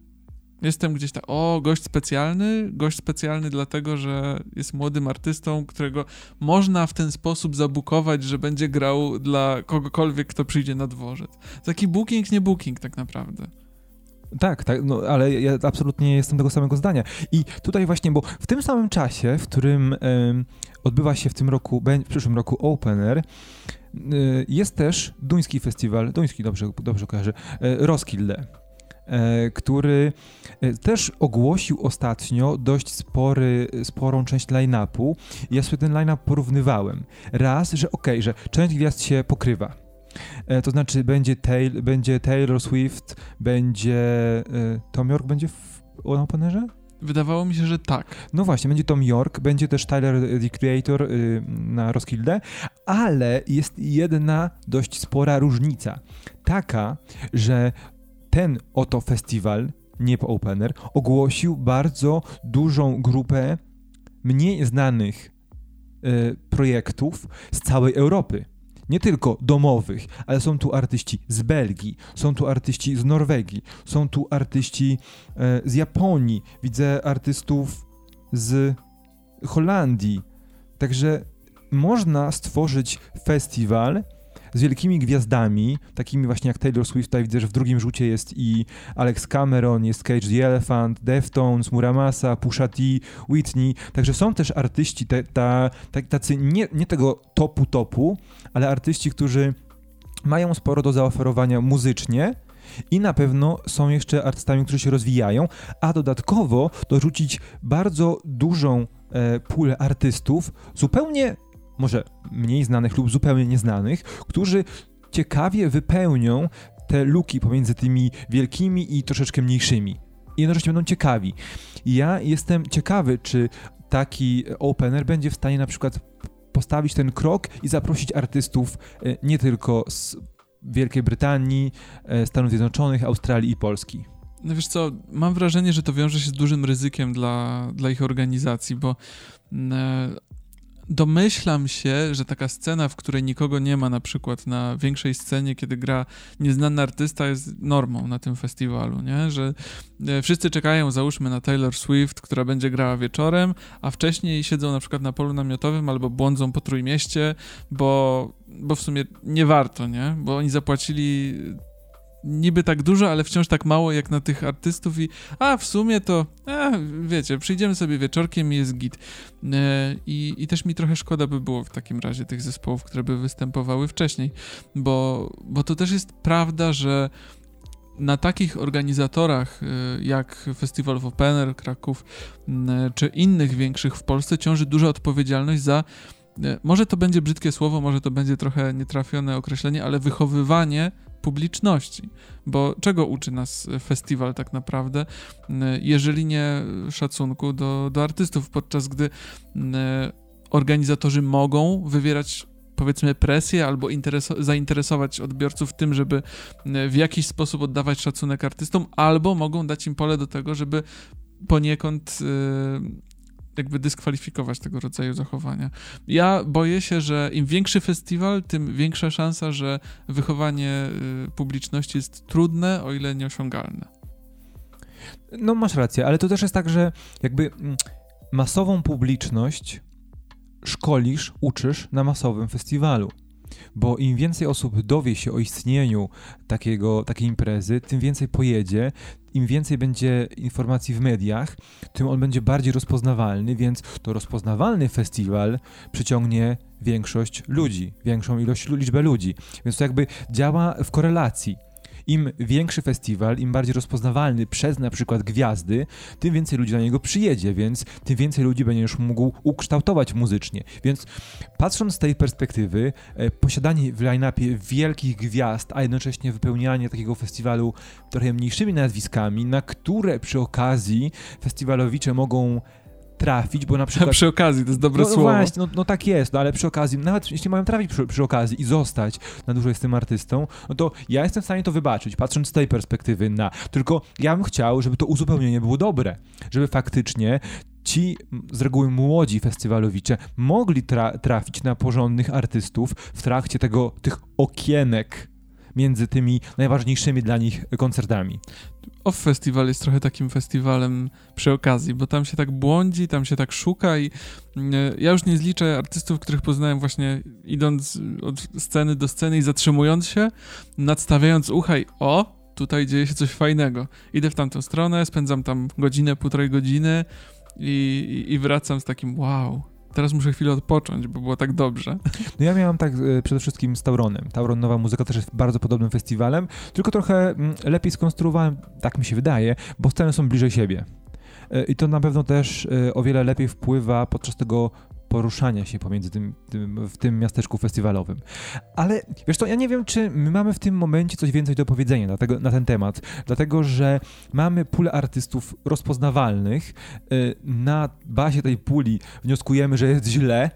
Jestem gdzieś tam, o, gość specjalny, gość specjalny dlatego, że jest młodym artystą, którego można w ten sposób zabukować, że będzie grał dla kogokolwiek, kto przyjdzie na dworzec. Taki booking, nie booking tak naprawdę. Tak, tak, no ale ja absolutnie jestem tego samego zdania. I tutaj właśnie, bo w tym samym czasie, w którym ym, odbywa się w tym roku, w przyszłym roku Opener, y, jest też duński festiwal, duński dobrze, dobrze kojarzy, y, Roskilde, który też ogłosił ostatnio dość spory, sporą część line-upu. Ja sobie ten line-up porównywałem. Raz, że okej, okay, że część gwiazd się pokrywa. To znaczy będzie, Tail, będzie Taylor Swift, będzie... Thom Yorke będzie w Openerze? Wydawało mi się, że tak. No właśnie, będzie Thom Yorke, będzie też Tyler, The Creator na Roskilde, ale jest jedna dość spora różnica. Taka, że ten oto festiwal, nie po Opener, ogłosił bardzo dużą grupę mniej znanych y, projektów z całej Europy. Nie tylko domowych, ale są tu artyści z Belgii, są tu artyści z Norwegii, są tu artyści y, z Japonii, widzę artystów z Holandii. Także można stworzyć festiwal z wielkimi gwiazdami, takimi właśnie jak Taylor Swift, tutaj widzę, że w drugim rzucie jest i Alex Cameron, jest Cage the Elephant, Deftones, Muramasa, Pusha T, Whitney, także są też artyści te, ta, tacy nie, nie tego topu topu, ale artyści, którzy mają sporo do zaoferowania muzycznie i na pewno są jeszcze artystami, którzy się rozwijają, a dodatkowo dorzucić bardzo dużą e, pulę artystów zupełnie może mniej znanych lub zupełnie nieznanych, którzy ciekawie wypełnią te luki pomiędzy tymi wielkimi i troszeczkę mniejszymi. I jednocześnie będą ciekawi. Ja jestem ciekawy, czy taki Opener będzie w stanie na przykład postawić ten krok i zaprosić artystów nie tylko z Wielkiej Brytanii, Stanów Zjednoczonych, Australii i Polski. No wiesz co, mam wrażenie, że to wiąże się z dużym ryzykiem dla, dla ich organizacji, bo... Domyślam się, że taka scena, w której nikogo nie ma, na przykład na większej scenie, kiedy gra nieznany artysta, jest normą na tym festiwalu, nie? Że wszyscy czekają, załóżmy, na Taylor Swift, która będzie grała wieczorem, a wcześniej siedzą na przykład na polu namiotowym albo błądzą po Trójmieście, bo, bo w sumie nie warto, nie? Bo oni zapłacili niby tak dużo, ale wciąż tak mało jak na tych artystów i a w sumie to, a, wiecie, przyjdziemy sobie wieczorkiem i jest git. Yy, i, I też mi trochę szkoda by było w takim razie tych zespołów, które by występowały wcześniej, bo, bo to też jest prawda, że na takich organizatorach jak festiwalów Opener, Kraków czy innych większych w Polsce ciąży duża odpowiedzialność za, może to będzie brzydkie słowo, może to będzie trochę nietrafione określenie, ale wychowywanie publiczności, bo czego uczy nas festiwal tak naprawdę, jeżeli nie szacunku do, do artystów, podczas gdy organizatorzy mogą wywierać, powiedzmy, presję albo intereso- zainteresować odbiorców tym, żeby w jakiś sposób oddawać szacunek artystom, albo mogą dać im pole do tego, żeby poniekąd yy, jakby dyskwalifikować tego rodzaju zachowania. Ja boję się, że im większy festiwal, tym większa szansa, że wychowanie publiczności jest trudne, o ile nieosiągalne. No masz rację, ale to też jest tak, że jakby masową publiczność szkolisz, uczysz na masowym festiwalu, bo im więcej osób dowie się o istnieniu takiego, takiej imprezy, tym więcej pojedzie, im więcej będzie informacji w mediach, tym on będzie bardziej rozpoznawalny, więc to rozpoznawalny festiwal przyciągnie większość ludzi, większą ilość, liczbę ludzi, więc to jakby działa w korelacji. im większy festiwal, im bardziej rozpoznawalny przez na przykład gwiazdy, tym więcej ludzi na niego przyjedzie, więc tym więcej ludzi będziesz mógł ukształtować muzycznie. Więc patrząc z tej perspektywy, posiadanie w line-upie wielkich gwiazd, a jednocześnie wypełnianie takiego festiwalu trochę mniejszymi nazwiskami, na które przy okazji festiwalowicze mogą trafić, bo na przykład... Przy okazji, to jest dobre no, słowo. Właśnie, no, no tak jest, no ale przy okazji, nawet jeśli mają trafić przy, przy okazji i zostać na dłużej z tym artystą, no to ja jestem w stanie to wybaczyć, patrząc z tej perspektywy na... Tylko ja bym chciał, żeby to uzupełnienie było dobre, żeby faktycznie ci z reguły młodzi festiwalowicze mogli tra- trafić na porządnych artystów w trakcie tego, tych okienek między tymi najważniejszymi dla nich koncertami. Off Festival jest trochę takim festiwalem przy okazji, bo tam się tak błądzi, tam się tak szuka i ja już nie zliczę artystów, których poznałem właśnie idąc od sceny do sceny i zatrzymując się, nadstawiając ucha i o, tutaj dzieje się coś fajnego. Idę w tamtą stronę, spędzam tam godzinę, półtorej godziny i, i wracam z takim wow. Teraz muszę chwilę odpocząć, bo było tak dobrze. No ja miałam tak y, przede wszystkim z Tauronem. Tauron Nowa Muzyka też jest bardzo podobnym festiwalem, tylko trochę mm, lepiej skonstruowałem, tak mi się wydaje, bo sceny są bliżej siebie. Y, I to na pewno też y, o wiele lepiej wpływa podczas tego poruszania się pomiędzy tym, tym, w tym miasteczku festiwalowym. Ale wiesz co, ja nie wiem, czy my mamy w tym momencie coś więcej do powiedzenia na, tego, na ten temat, dlatego że mamy pulę artystów rozpoznawalnych, na bazie tej puli wnioskujemy, że jest źle,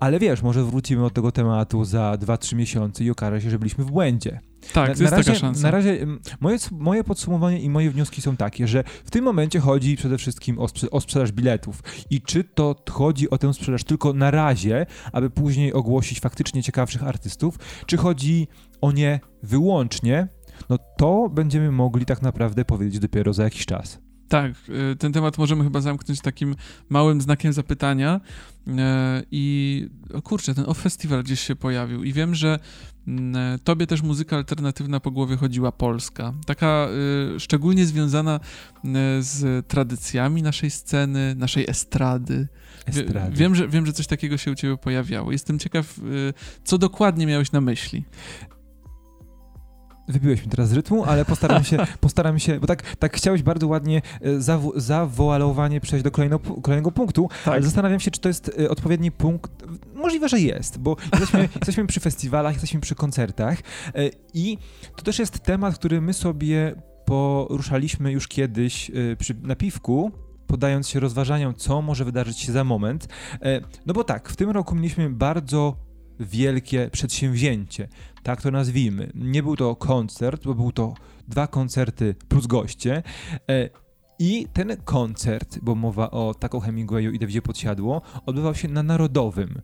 ale wiesz, może wrócimy od tego tematu za dwa trzy miesiące i okaże się, że byliśmy w błędzie. Tak, na, jest na razie, taka szansa. Na razie moje, moje podsumowanie i moje wnioski są takie, że w tym momencie chodzi przede wszystkim o, sprze- o sprzedaż biletów i czy to chodzi o tę sprzedaż tylko na razie, aby później ogłosić faktycznie ciekawszych artystów, czy chodzi o nie wyłącznie, no to będziemy mogli tak naprawdę powiedzieć dopiero za jakiś czas. Tak, ten temat możemy chyba zamknąć takim małym znakiem zapytania i o kurczę, ten Off Festival gdzieś się pojawił i wiem, że tobie też muzyka alternatywna po głowie chodziła polska, taka szczególnie związana z tradycjami naszej sceny, naszej estrady. estrady. Wiem, że, wiem, że coś takiego się u ciebie pojawiało. Jestem ciekaw, co dokładnie miałeś na myśli. Wybiłeś mi teraz z rytmu, ale postaram się, postaram się, bo tak, tak chciałeś bardzo ładnie zawo- zawoalowanie przejść do kolejno, kolejnego punktu, tak. Ale zastanawiam się, czy to jest odpowiedni punkt. Możliwe, że jest, bo jesteśmy, jesteśmy przy festiwalach, jesteśmy przy koncertach i to też jest temat, który my sobie poruszaliśmy już kiedyś przy napiwku, poddając się rozważaniom, co może wydarzyć się za moment. No bo tak, w tym roku mieliśmy bardzo wielkie przedsięwzięcie, tak to nazwijmy. Nie był to koncert, bo był to dwa koncerty plus goście i ten koncert, bo mowa o Taco Hemingwayu i Dawidzie Podsiadło, odbywał się na Narodowym.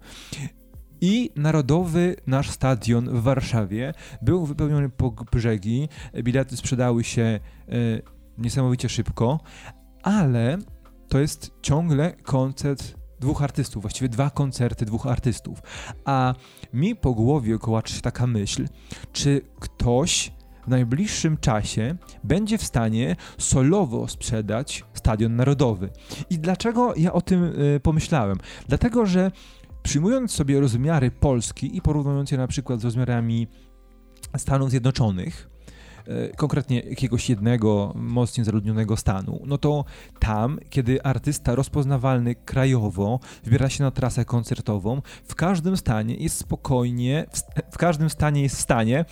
I Narodowy nasz stadion w Warszawie był wypełniony po brzegi, bilety sprzedały się niesamowicie szybko, ale to jest ciągle koncert dwóch artystów, właściwie dwa koncerty dwóch artystów. A mi po głowie kołaczy się taka myśl, czy ktoś w najbliższym czasie będzie w stanie solowo sprzedać Stadion Narodowy. I dlaczego ja o tym y, pomyślałem? Dlatego, że przyjmując sobie rozmiary Polski i porównując je na przykład z rozmiarami Stanów Zjednoczonych, konkretnie jakiegoś jednego mocniej zaludnionego stanu, no to tam, kiedy artysta rozpoznawalny krajowo wybiera się na trasę koncertową, w każdym stanie jest spokojnie, w każdym stanie jest w stanie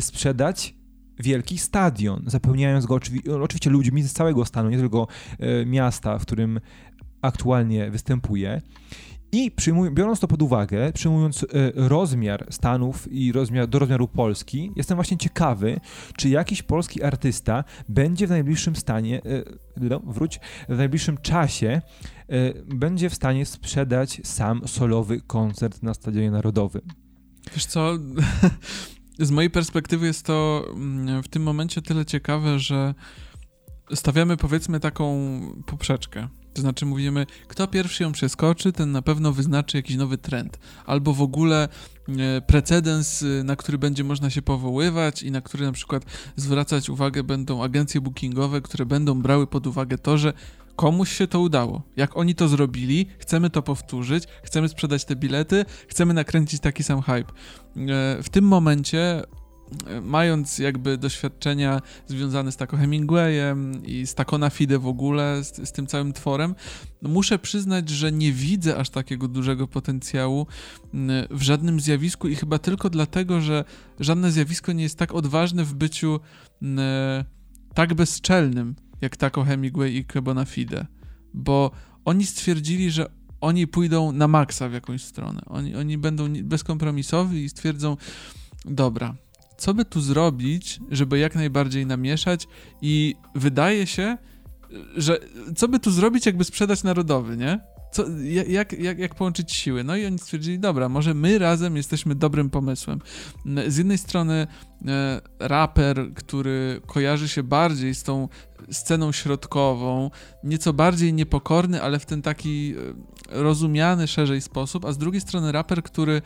sprzedać wielki stadion, zapełniając go oczywi- oczywiście ludźmi z całego stanu, nie tylko e, miasta, w którym aktualnie występuje. I przyjmuj, biorąc to pod uwagę, przyjmując y, rozmiar Stanów i rozmiar, do rozmiaru Polski, jestem właśnie ciekawy, czy jakiś polski artysta będzie w najbliższym stanie, y, no, wróć, w najbliższym czasie y, będzie w stanie sprzedać sam solowy koncert na Stadionie Narodowym. Wiesz co, z mojej perspektywy jest to w tym momencie tyle ciekawe, że stawiamy powiedzmy taką poprzeczkę. To znaczy mówimy, kto pierwszy ją przeskoczy, ten na pewno wyznaczy jakiś nowy trend. Albo w ogóle precedens, na który będzie można się powoływać i na który na przykład zwracać uwagę będą agencje bookingowe, które będą brały pod uwagę to, że komuś się to udało. Jak oni to zrobili, chcemy to powtórzyć, chcemy sprzedać te bilety, chcemy nakręcić taki sam hype. W tym momencie mając jakby doświadczenia związane z Taco Hemingwayem i z Taco na Fide w ogóle, z, z tym całym tworem, muszę przyznać, że nie widzę aż takiego dużego potencjału w żadnym zjawisku i chyba tylko dlatego, że żadne zjawisko nie jest tak odważne w byciu tak bezczelnym jak Taco Hemingway i Taco na Fide, bo oni stwierdzili, że oni pójdą na maksa w jakąś stronę. Oni, oni będą bezkompromisowi i stwierdzą, dobra, co by tu zrobić, żeby jak najbardziej namieszać i wydaje się, że co by tu zrobić, jakby sprzedać narodowy, nie? Co, jak, jak, jak połączyć siły? No i oni stwierdzili, dobra, może my razem jesteśmy dobrym pomysłem. Z jednej strony e, raper, który kojarzy się bardziej z tą sceną środkową, nieco bardziej niepokorny, ale w ten taki rozumiany szerzej sposób, a z drugiej strony raper, który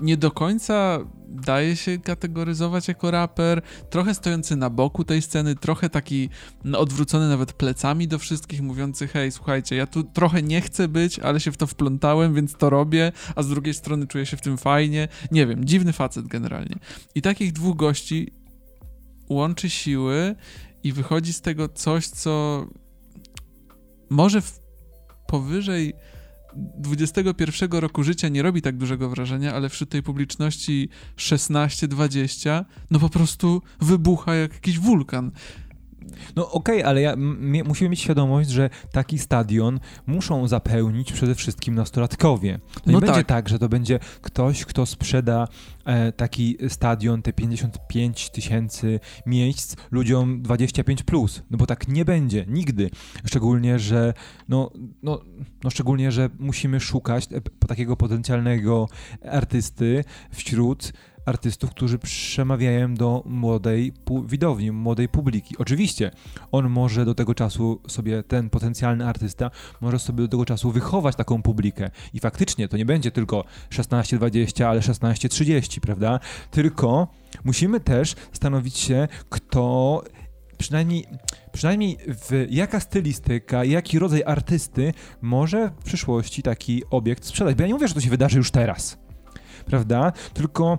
nie do końca daje się kategoryzować jako raper, trochę stojący na boku tej sceny, trochę taki odwrócony nawet plecami do wszystkich, mówiący hej, słuchajcie, ja tu trochę nie chcę być, ale się w to wplątałem, więc to robię, a z drugiej strony czuję się w tym fajnie. Nie wiem, dziwny facet generalnie. I takich dwóch gości łączy siły i wychodzi z tego coś, co może w powyżej dwudziestego pierwszego roku życia nie robi tak dużego wrażenia, ale wśród tej publiczności szesnaście dwadzieścia no po prostu wybucha jak jakiś wulkan. No okej, okay, ale ja, m- musimy mieć świadomość, że taki stadion muszą zapełnić przede wszystkim nastolatkowie. To no nie tak. będzie tak, że to będzie ktoś, kto sprzeda e, taki stadion, te pięćdziesiąt pięć tysięcy miejsc ludziom dwadzieścia pięć plus, no bo tak nie będzie nigdy. Szczególnie, że no, no, no szczególnie, że musimy szukać takiego potencjalnego artysty wśród artystów, którzy przemawiają do młodej pu- widowni, młodej publiki. Oczywiście, on może do tego czasu sobie, ten potencjalny artysta, może sobie do tego czasu wychować taką publikę. I faktycznie to nie będzie tylko szesnaście dwadzieścia, ale szesnaście trzydzieści, prawda? Tylko musimy też zastanowić się, kto przynajmniej, przynajmniej w, jaka stylistyka, jaki rodzaj artysty może w przyszłości taki obiekt sprzedać. Bo ja nie mówię, że to się wydarzy już teraz, prawda? Tylko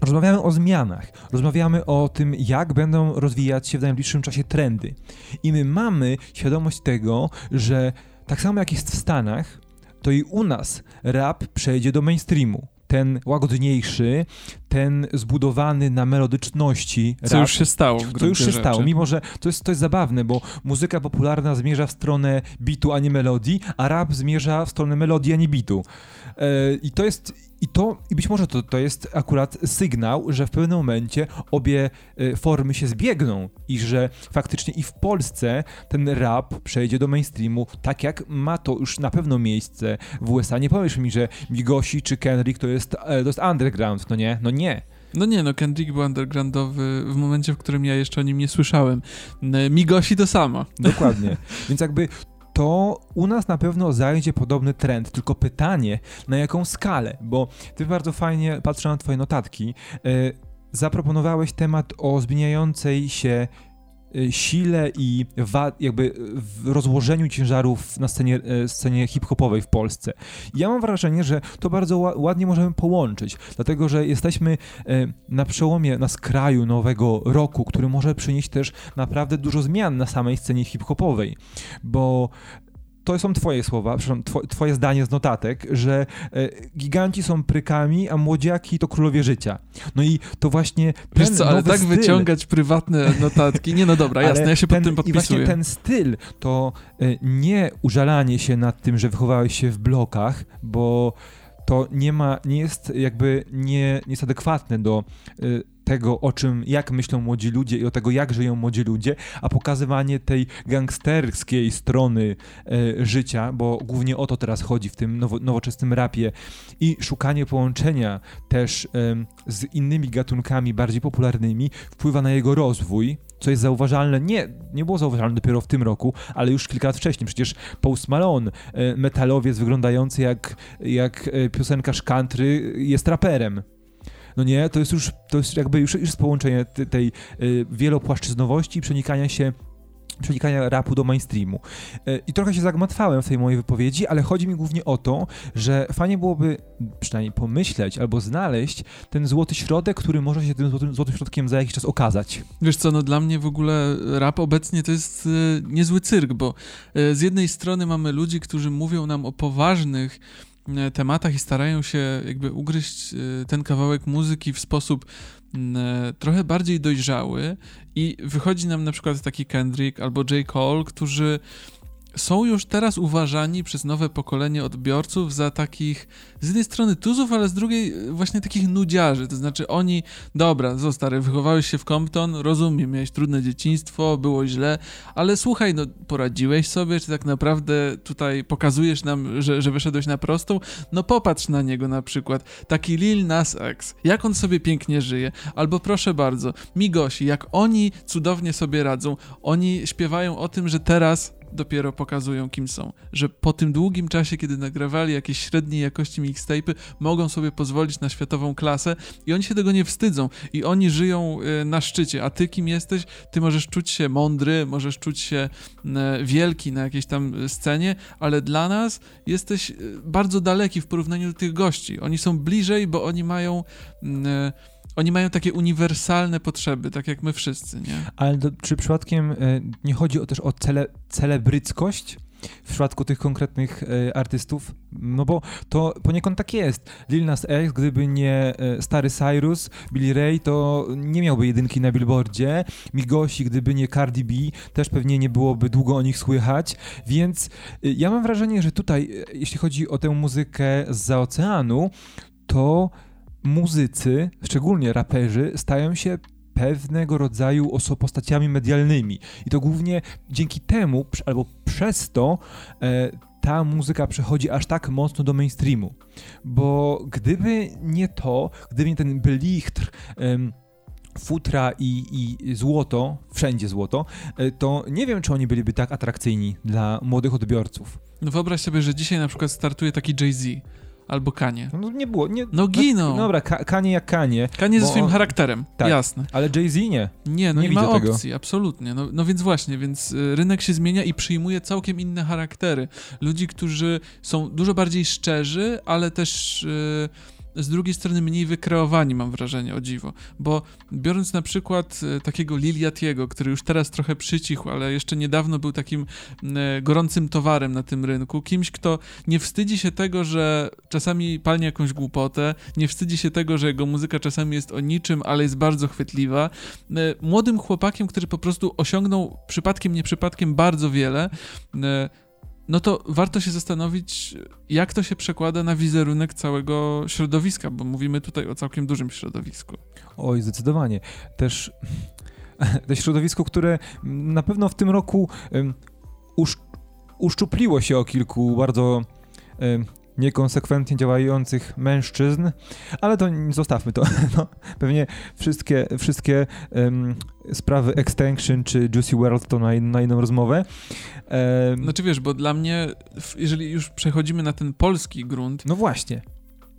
rozmawiamy o zmianach, rozmawiamy o tym, jak będą rozwijać się w najbliższym czasie trendy. I my mamy świadomość tego, że tak samo jak jest w Stanach, to i u nas rap przejdzie do mainstreamu. Ten łagodniejszy, ten zbudowany na melodyczności rap. Co już się stało. Co już się rzeczy. stało, mimo że to jest, to jest zabawne, bo muzyka popularna zmierza w stronę bitu, a nie melodii, a rap zmierza w stronę melodii, a nie bitu. Yy, I to jest... I to, i być może to, to jest akurat sygnał, że w pewnym momencie obie y, formy się zbiegną i że faktycznie i w Polsce ten rap przejdzie do mainstreamu, tak jak ma to już na pewno miejsce w U S A. Nie powiesz mi, że Migosi czy Kendrick to jest, to jest underground, no nie? No nie. No nie, no Kendrick był undergroundowy w momencie, w którym ja jeszcze o nim nie słyszałem. Migosi to samo. Dokładnie. Więc jakby... to u nas na pewno zajdzie podobny trend, tylko pytanie, na jaką skalę, bo ty bardzo fajnie, patrzę na twoje notatki, yy, zaproponowałeś temat o zmieniającej się sile i wa- jakby w rozłożeniu ciężarów na scenie, scenie hip-hopowej w Polsce. Ja mam wrażenie, że to bardzo ła- ładnie możemy połączyć, dlatego że jesteśmy na przełomie, na skraju nowego roku, który może przynieść też naprawdę dużo zmian na samej scenie hip-hopowej, bo to są twoje słowa, przepraszam, tw- twoje zdanie z notatek, że giganci są prykami, a młodziaki to królowie życia. No i to właśnie ten Wiesz co, ale tak styl... wyciągać prywatne notatki, nie no dobra, jasne, ja się pod tym podpisuję. I właśnie ten styl, to nie użalanie się nad tym, że wychowałeś się w blokach, bo to nie ma, nie jest jakby, nie, nie jest adekwatne do y, tego, o czym, jak myślą młodzi ludzie i o tego, jak żyją młodzi ludzie, a pokazywanie tej gangsterskiej strony y, życia, bo głównie o to teraz chodzi w tym nowo, nowoczesnym rapie i szukanie połączenia też y, z innymi gatunkami bardziej popularnymi wpływa na jego rozwój, co jest zauważalne, nie, nie było zauważalne dopiero w tym roku, ale już kilka lat wcześniej. Przecież Post Malone, metalowiec wyglądający jak, jak piosenkarz country, jest raperem. No nie, to jest już, to jest jakby już, już połączenie tej wielopłaszczyznowości i przenikania się przenikania rapu do mainstreamu. I trochę się zagmatwałem w tej mojej wypowiedzi, ale chodzi mi głównie o to, że fajnie byłoby przynajmniej pomyśleć albo znaleźć ten złoty środek, który może się tym złotym, złotym środkiem za jakiś czas okazać. Wiesz co, no dla mnie w ogóle rap obecnie to jest y, niezły cyrk, bo y, z jednej strony mamy ludzi, którzy mówią nam o poważnych y, tematach i starają się jakby ugryźć y, ten kawałek muzyki w sposób trochę bardziej dojrzały i wychodzi nam na przykład taki Kendrick albo J. Cole, którzy są już teraz uważani przez nowe pokolenie odbiorców za takich z jednej strony tuzów, ale z drugiej właśnie takich nudziarzy, to znaczy oni dobra, zo stary, wychowałeś się w Compton, rozumiem, miałeś trudne dzieciństwo, było źle, ale słuchaj, no poradziłeś sobie, czy tak naprawdę tutaj pokazujesz nam, że, że wyszedłeś na prostą, no popatrz na niego na przykład, taki Lil Nas X, jak on sobie pięknie żyje, albo proszę bardzo, Migosi, jak oni cudownie sobie radzą, oni śpiewają o tym, że teraz dopiero pokazują, kim są. Że po tym długim czasie, kiedy nagrywali jakieś średniej jakości mixtape'y, mogą sobie pozwolić na światową klasę i oni się tego nie wstydzą. I oni żyją na szczycie. A ty kim jesteś? Ty możesz czuć się mądry, możesz czuć się wielki na jakiejś tam scenie, ale dla nas jesteś bardzo daleki w porównaniu do tych gości. Oni są bliżej, bo oni mają... Oni mają takie uniwersalne potrzeby, tak jak my wszyscy, nie? Ale do, czy przypadkiem y, nie chodzi o, też o cele, celebryckość w przypadku tych konkretnych y, artystów? No bo to poniekąd tak jest. Lil Nas X, gdyby nie y, stary Cyrus, Billy Ray, to nie miałby jedynki na Billboardzie. Migosi, gdyby nie Cardi B, też pewnie nie byłoby długo o nich słychać. Więc y, ja mam wrażenie, że tutaj, y, jeśli chodzi o tę muzykę zza oceanu, to... muzycy, szczególnie raperzy, stają się pewnego rodzaju oso- postaciami medialnymi. I to głównie dzięki temu, albo przez to, e, ta muzyka przechodzi aż tak mocno do mainstreamu. Bo gdyby nie to, gdyby nie ten blichtr, em, futra i, i złoto, wszędzie złoto, to nie wiem, czy oni byliby tak atrakcyjni dla młodych odbiorców. No wyobraź sobie, że dzisiaj na przykład startuje taki Jay-Z. Albo Kanie. No nie było. Nie, no ginął. No, dobra, ka- Kanie jak Kanie. Kanie ze swoim on... charakterem, tak, jasne. Ale Jay-Z nie. Nie, no nie, nie ma opcji, tego. Absolutnie. No, no więc właśnie, więc rynek się zmienia i przyjmuje całkiem inne charaktery. Ludzi, którzy są dużo bardziej szczerzy, ale też... Yy... z drugiej strony mniej wykreowani, mam wrażenie, o dziwo, bo biorąc na przykład takiego Lil Yachty'ego, który już teraz trochę przycichł, ale jeszcze niedawno był takim gorącym towarem na tym rynku, kimś, kto nie wstydzi się tego, że czasami palni jakąś głupotę, nie wstydzi się tego, że jego muzyka czasami jest o niczym, ale jest bardzo chwytliwa, młodym chłopakiem, który po prostu osiągnął przypadkiem, nie przypadkiem bardzo wiele, no to warto się zastanowić, jak to się przekłada na wizerunek całego środowiska, bo mówimy tutaj o całkiem dużym środowisku. Oj, zdecydowanie. Też to środowisko, które na pewno w tym roku um, usz, uszczupliło się o kilku bardzo um, niekonsekwentnie działających mężczyzn, ale to zostawmy to. No, pewnie wszystkie, wszystkie um, sprawy Extinction czy Juicy world to na, na inną rozmowę. Um, znaczy wiesz, bo dla mnie, jeżeli już przechodzimy na ten polski grunt... No właśnie.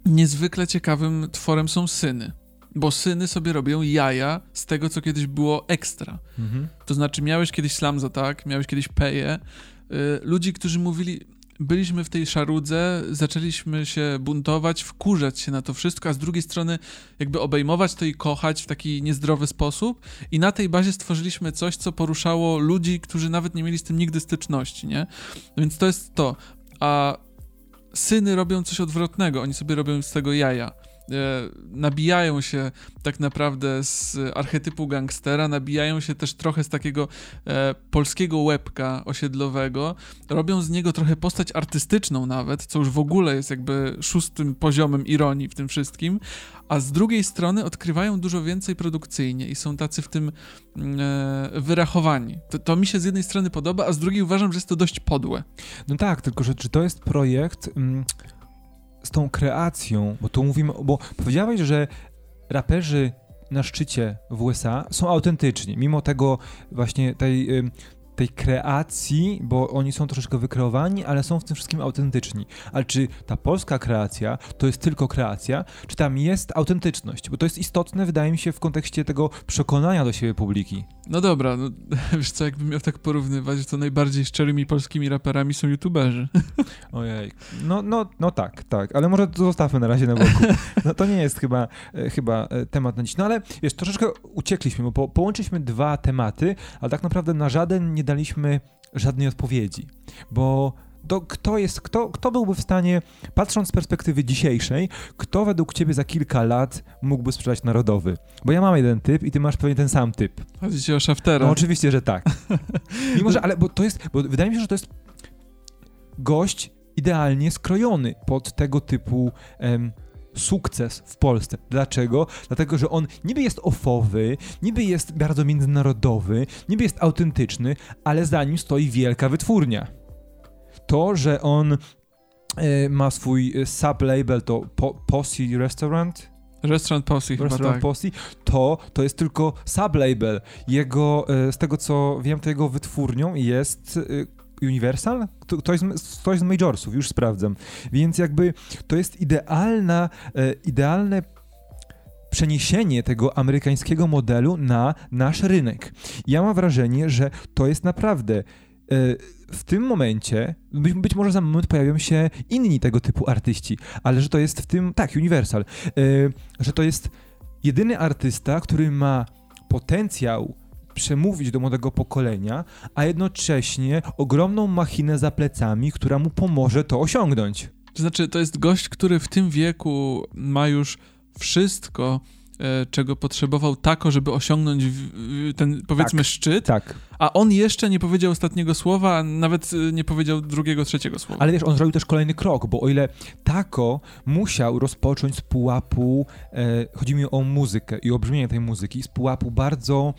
Niezwykle ciekawym tworem są Syny. Bo Syny sobie robią jaja z tego, co kiedyś było ekstra. Mhm. To znaczy miałeś kiedyś Slamza, tak? Miałeś kiedyś Peje. Y, ludzi, którzy mówili... Byliśmy w tej szarudze, zaczęliśmy się buntować, wkurzać się na to wszystko, a z drugiej strony jakby obejmować to i kochać w taki niezdrowy sposób i na tej bazie stworzyliśmy coś, co poruszało ludzi, którzy nawet nie mieli z tym nigdy styczności, nie? No więc to jest to. A Syny robią coś odwrotnego, oni sobie robią z tego jaja. Nabijają się tak naprawdę z archetypu gangstera, nabijają się też trochę z takiego e, polskiego łebka osiedlowego, robią z niego trochę postać artystyczną nawet, co już w ogóle jest jakby szóstym poziomem ironii w tym wszystkim, a z drugiej strony odkrywają dużo więcej produkcyjnie i są tacy w tym e, wyrachowani. To, to mi się z jednej strony podoba, a z drugiej uważam, że jest to dość podłe. No tak, tylko że czy to jest projekt... Mm... z tą kreacją, bo tu mówimy, bo powiedziałeś, że raperzy na szczycie w U S A są autentyczni, mimo tego właśnie tej y, tej kreacji, bo oni są troszeczkę wykreowani, ale są w tym wszystkim autentyczni. Ale czy ta polska kreacja to jest tylko kreacja, czy tam jest autentyczność? Bo to jest istotne, wydaje mi się, w kontekście tego przekonania do siebie publiki. No dobra, no, wiesz co, jakbym miał tak porównywać, to najbardziej szczerymi polskimi raperami są youtuberzy. Ojej, no, no, no tak, tak, ale może to zostawmy na razie na boku. No to nie jest chyba, chyba temat na dziś. No ale wiesz, troszeczkę uciekliśmy, bo po, połączyliśmy dwa tematy, ale tak naprawdę na żaden nie daliśmy żadnej odpowiedzi, bo to kto jest, kto, kto byłby w stanie, patrząc z perspektywy dzisiejszej, kto według ciebie za kilka lat mógłby sprzedać Narodowy? Bo ja mam jeden typ i ty masz pewnie ten sam typ. Chodzi ci o Shaftera. No oczywiście, że tak. Mimo, że, ale bo to jest, bo wydaje mi się, że to jest gość idealnie skrojony pod tego typu em, sukces w Polsce. Dlaczego? Dlatego, że on niby jest ofowy, niby jest bardzo międzynarodowy, niby jest autentyczny, ale za nim stoi wielka wytwórnia. To, że on y, ma swój sub-label, to po, Posse Restaurant? Restaurant Posse, Restaurant chyba tak. Posse, to, to jest tylko sub-label. Jego, y, z tego co wiem, to jego wytwórnią jest y, Universal? Ktoś z, ktoś z majorsów, już sprawdzam. Więc jakby to jest idealna, y, idealne przeniesienie tego amerykańskiego modelu na nasz rynek. Ja mam wrażenie, że to jest naprawdę... W tym momencie, być, być może za moment pojawią się inni tego typu artyści, ale że to jest w tym, tak, Universal, yy, że to jest jedyny artysta, który ma potencjał przemówić do młodego pokolenia, a jednocześnie ogromną machinę za plecami, która mu pomoże to osiągnąć. To znaczy, to jest gość, który w tym wieku ma już wszystko, czego potrzebował tako, żeby osiągnąć ten, powiedzmy, tak, szczyt, tak. A on jeszcze nie powiedział ostatniego słowa, nawet nie powiedział drugiego, trzeciego słowa. Ale wiesz, on zrobił też kolejny krok, bo o ile tako musiał rozpocząć z pułapu, e, chodzi mi o muzykę i o brzmienie tej muzyki, z pułapu bardzo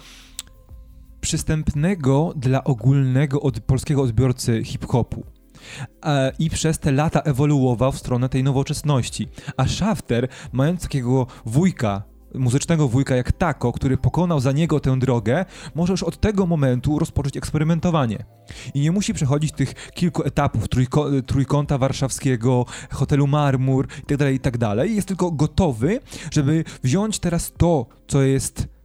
przystępnego dla ogólnego od, polskiego odbiorcy hip-hopu. I przez te lata ewoluował w stronę tej nowoczesności. A Shafter, mając takiego wujka, muzycznego wujka jak tako, który pokonał za niego tę drogę, może już od tego momentu rozpocząć eksperymentowanie. I nie musi przechodzić tych kilku etapów trójko- trójkąta warszawskiego, hotelu Marmur itd., itd. Jest tylko gotowy, żeby wziąć teraz to, co jest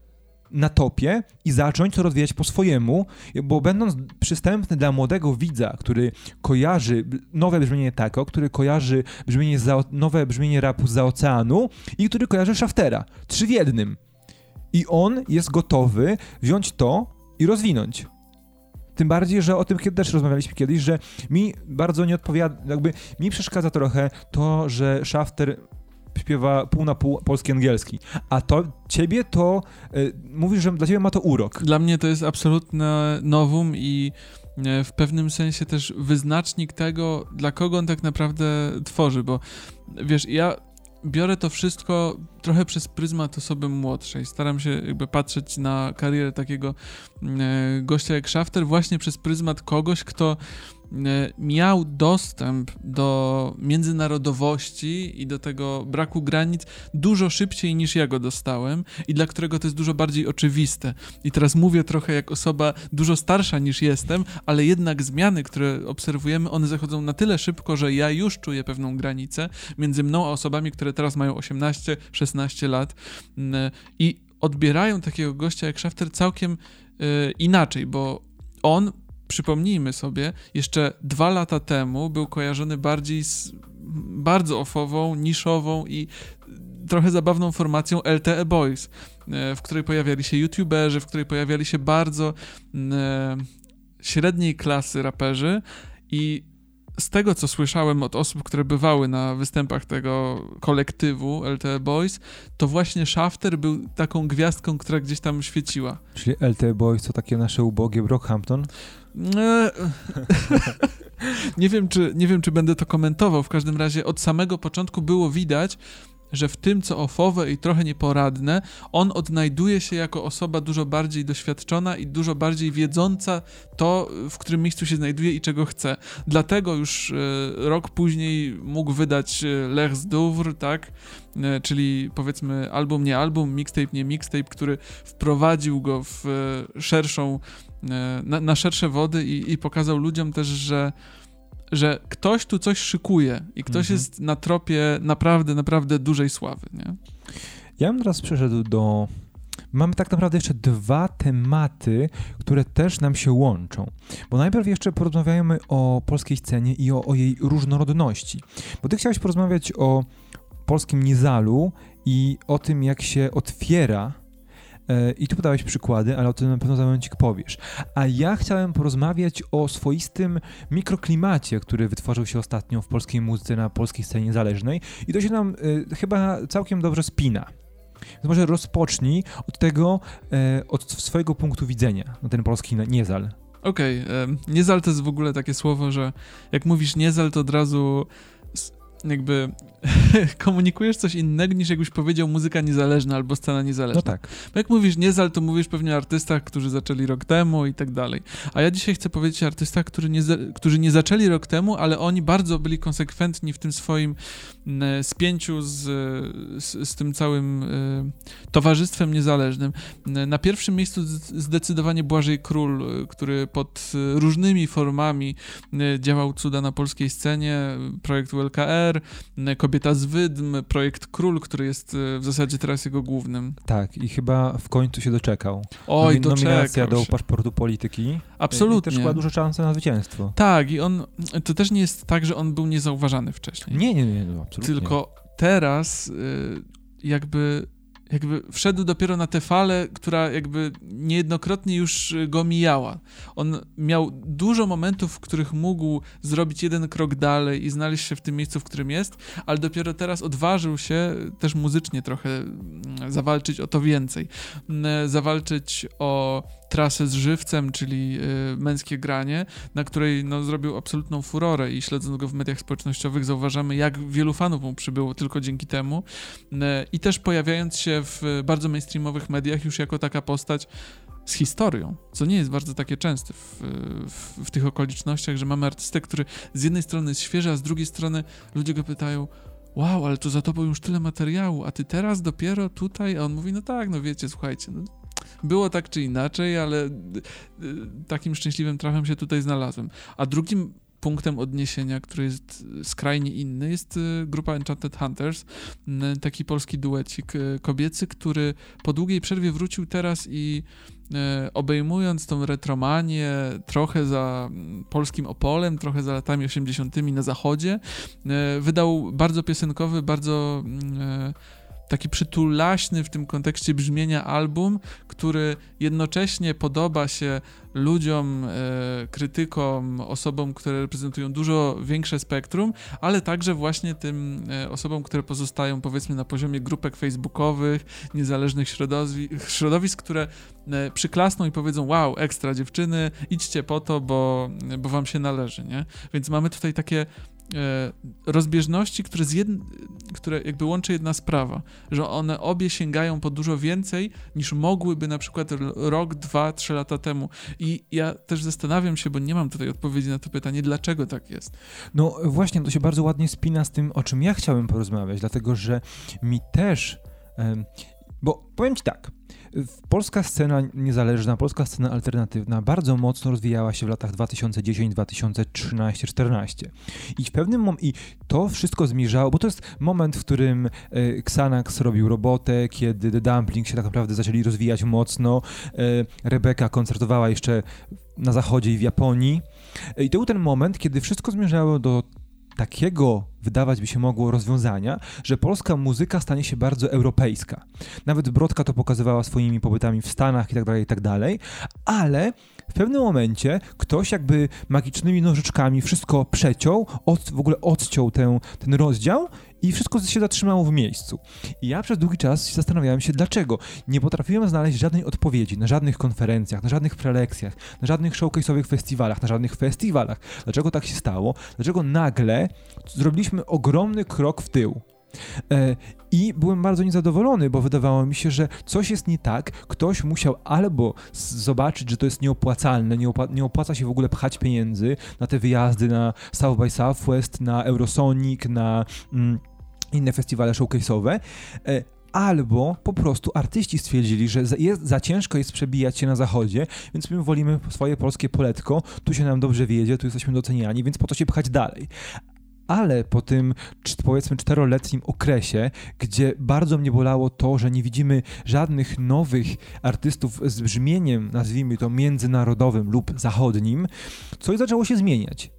na topie i zacząć to rozwijać po swojemu, bo będąc przystępny dla młodego widza, który kojarzy nowe brzmienie tako, który kojarzy brzmienie za, nowe brzmienie rapu zza oceanu i który kojarzy Shaftera. Trzy w jednym. I on jest gotowy wziąć to i rozwinąć. Tym bardziej, że o tym kiedy też rozmawialiśmy kiedyś, że mi bardzo nie odpowiada, jakby mi przeszkadza trochę to, że Shafter śpiewa pół na pół polski-angielski. A to ciebie to... Y, mówisz, że dla ciebie ma to urok. Dla mnie to jest absolutne nowum i y, w pewnym sensie też wyznacznik tego, dla kogo on tak naprawdę tworzy, bo wiesz, ja biorę to wszystko trochę przez pryzmat osoby młodszej. Staram się jakby patrzeć na karierę takiego y, gościa jak Shafter właśnie przez pryzmat kogoś, kto miał dostęp do międzynarodowości i do tego braku granic dużo szybciej niż ja go dostałem i dla którego to jest dużo bardziej oczywiste. I teraz mówię trochę jak osoba dużo starsza niż jestem, ale jednak zmiany, które obserwujemy, one zachodzą na tyle szybko, że ja już czuję pewną granicę między mną a osobami, które teraz mają osiemnaście szesnaście lat i odbierają takiego gościa jak Shafter całkiem inaczej, bo on przypomnijmy sobie, jeszcze dwa lata temu był kojarzony bardziej z bardzo ofową, niszową i trochę zabawną formacją L T E Boys, w której pojawiali się youtuberzy, w której pojawiali się bardzo e, średniej klasy raperzy i z tego, co słyszałem od osób, które bywały na występach tego kolektywu L T E Boys, to właśnie Shafter był taką gwiazdką, która gdzieś tam świeciła. Czyli L T E Boys to takie nasze ubogie Brockhampton? nie wiem, czy, nie wiem, czy będę to komentował. W każdym razie od samego początku było widać, że w tym, co ofowe i trochę nieporadne, on odnajduje się jako osoba dużo bardziej doświadczona i dużo bardziej wiedząca to, w którym miejscu się znajduje i czego chce. Dlatego już rok później mógł wydać L'Heure d'Ouvre, tak? Czyli powiedzmy album, nie album, mixtape, nie mixtape, który wprowadził go w szerszą, na, na szersze wody i, i pokazał ludziom też, że że ktoś tu coś szykuje i ktoś mhm. jest na tropie naprawdę, naprawdę dużej sławy, nie? Ja bym teraz przeszedł do... Mamy tak naprawdę jeszcze dwa tematy, które też nam się łączą. Bo najpierw jeszcze porozmawiajmy o polskiej scenie i o, o jej różnorodności. Bo ty chciałeś porozmawiać o polskim nizalu i o tym, jak się otwiera. I tu podałeś przykłady, ale o tym na pewno za momencik powiesz. A ja chciałem porozmawiać o swoistym mikroklimacie, który wytworzył się ostatnio w polskiej muzyce, na polskiej scenie niezależnej i to się nam y, chyba całkiem dobrze spina. Więc może rozpocznij od tego, y, od swojego punktu widzenia na ten polski niezal. Okej, okay, niezal to jest w ogóle takie słowo, że jak mówisz niezal, to od razu jakby komunikujesz coś innego niż jakbyś powiedział muzyka niezależna albo scena niezależna. No tak. Bo jak mówisz niezal, to mówisz pewnie o artystach, którzy zaczęli rok temu i tak dalej. A ja dzisiaj chcę powiedzieć o artystach, którzy nie, którzy nie zaczęli rok temu, ale oni bardzo byli konsekwentni w tym swoim spięciu z, z, z tym całym towarzystwem niezależnym. Na pierwszym miejscu zdecydowanie Błażej Król, który pod różnymi formami działał cuda na polskiej scenie, projekt U L K R, Kobieta z Wydm, projekt Król, który jest w zasadzie teraz jego głównym. Tak, i chyba w końcu się doczekał. Oj, doczekał się. Nominacja do Paszportu Polityki. Absolutnie. I też była duża szansa na zwycięstwo. Tak, i on, to też nie jest tak, że on był niezauważany wcześniej. Nie, nie, nie, no, absolutnie. Tylko teraz jakby, jakby wszedł dopiero na tę falę, która jakby niejednokrotnie już go mijała. On miał dużo momentów, w których mógł zrobić jeden krok dalej i znaleźć się w tym miejscu, w którym jest, ale dopiero teraz odważył się też muzycznie trochę zawalczyć o to więcej. Zawalczyć o trasę z Żywcem, czyli Męskie granie, na której no, zrobił absolutną furorę i śledząc go w mediach społecznościowych zauważamy, jak wielu fanów mu przybyło tylko dzięki temu i też pojawiając się w bardzo mainstreamowych mediach już jako taka postać z historią, co nie jest bardzo takie częste w, w, w tych okolicznościach, że mamy artystę, który z jednej strony jest świeży, a z drugiej strony ludzie go pytają: wow, ale to za tobą już tyle materiału, a ty teraz dopiero tutaj? A on mówi: no tak, no wiecie, słuchajcie, no, było tak czy inaczej, ale takim szczęśliwym trafem się tutaj znalazłem. A drugim punktem odniesienia, który jest skrajnie inny, jest grupa Enchanted Hunters, taki polski duecik kobiecy, który po długiej przerwie wrócił teraz i obejmując tą retromanię trochę za polskim Opolem, trochę za latami osiemdziesiątymi na zachodzie, wydał bardzo piosenkowy, bardzo taki przytulaśny w tym kontekście brzmienia album, który jednocześnie podoba się ludziom, krytykom, osobom, które reprezentują dużo większe spektrum, ale także właśnie tym osobom, które pozostają powiedzmy na poziomie grupek facebookowych, niezależnych środowisk, środowisk które przyklasną i powiedzą: wow, ekstra dziewczyny, idźcie po to, bo, bo wam się należy, nie? Więc mamy tutaj takie rozbieżności, które, z jed... które jakby łączy jedna sprawa, że one obie sięgają po dużo więcej niż mogłyby na przykład rok, dwa, trzy lata temu. I ja też zastanawiam się, bo nie mam tutaj odpowiedzi na to pytanie, dlaczego tak jest. No właśnie, to się bardzo ładnie spina z tym, o czym ja chciałem porozmawiać, dlatego że mi też, bo powiem ci tak, polska scena niezależna, polska scena alternatywna bardzo mocno rozwijała się w latach dwa tysiące dziesiąty, dwa tysiące trzynasty, czternasty. I w pewnym momencie, i to wszystko zmierzało, bo to jest moment, w którym Xanax robił robotę, kiedy The Dumpling się tak naprawdę zaczęli rozwijać mocno, Rebeka koncertowała jeszcze na zachodzie i w Japonii. I to był ten moment, kiedy wszystko zmierzało do takiego, wydawać by się mogło, rozwiązania, że polska muzyka stanie się bardzo europejska. Nawet Brodka to pokazywała swoimi pobytami w Stanach i tak dalej, i tak dalej, ale w pewnym momencie ktoś jakby magicznymi nożyczkami wszystko przeciął, od, w ogóle odciął ten, ten rozdział i wszystko się zatrzymało w miejscu. I ja przez długi czas zastanawiałem się, dlaczego. Nie potrafiłem znaleźć żadnej odpowiedzi na żadnych konferencjach, na żadnych prelekcjach, na żadnych showcase'owych festiwalach, na żadnych festiwalach. Dlaczego tak się stało? Dlaczego nagle zrobiliśmy ogromny krok w tył? I byłem bardzo niezadowolony, bo wydawało mi się, że coś jest nie tak, ktoś musiał albo zobaczyć, że to jest nieopłacalne, nie, opła- nie opłaca się w ogóle pchać pieniędzy na te wyjazdy na South by Southwest, na Eurosonic, na mm, inne festiwale showcase'owe, albo po prostu artyści stwierdzili, że za, jest, za ciężko jest przebijać się na zachodzie, więc my wolimy swoje polskie poletko, tu się nam dobrze wiedzie, tu jesteśmy doceniani, więc po to się pchać dalej. Ale po tym, powiedzmy, czteroletnim okresie, gdzie bardzo mnie bolało to, że nie widzimy żadnych nowych artystów z brzmieniem, nazwijmy to, międzynarodowym lub zachodnim, coś zaczęło się zmieniać.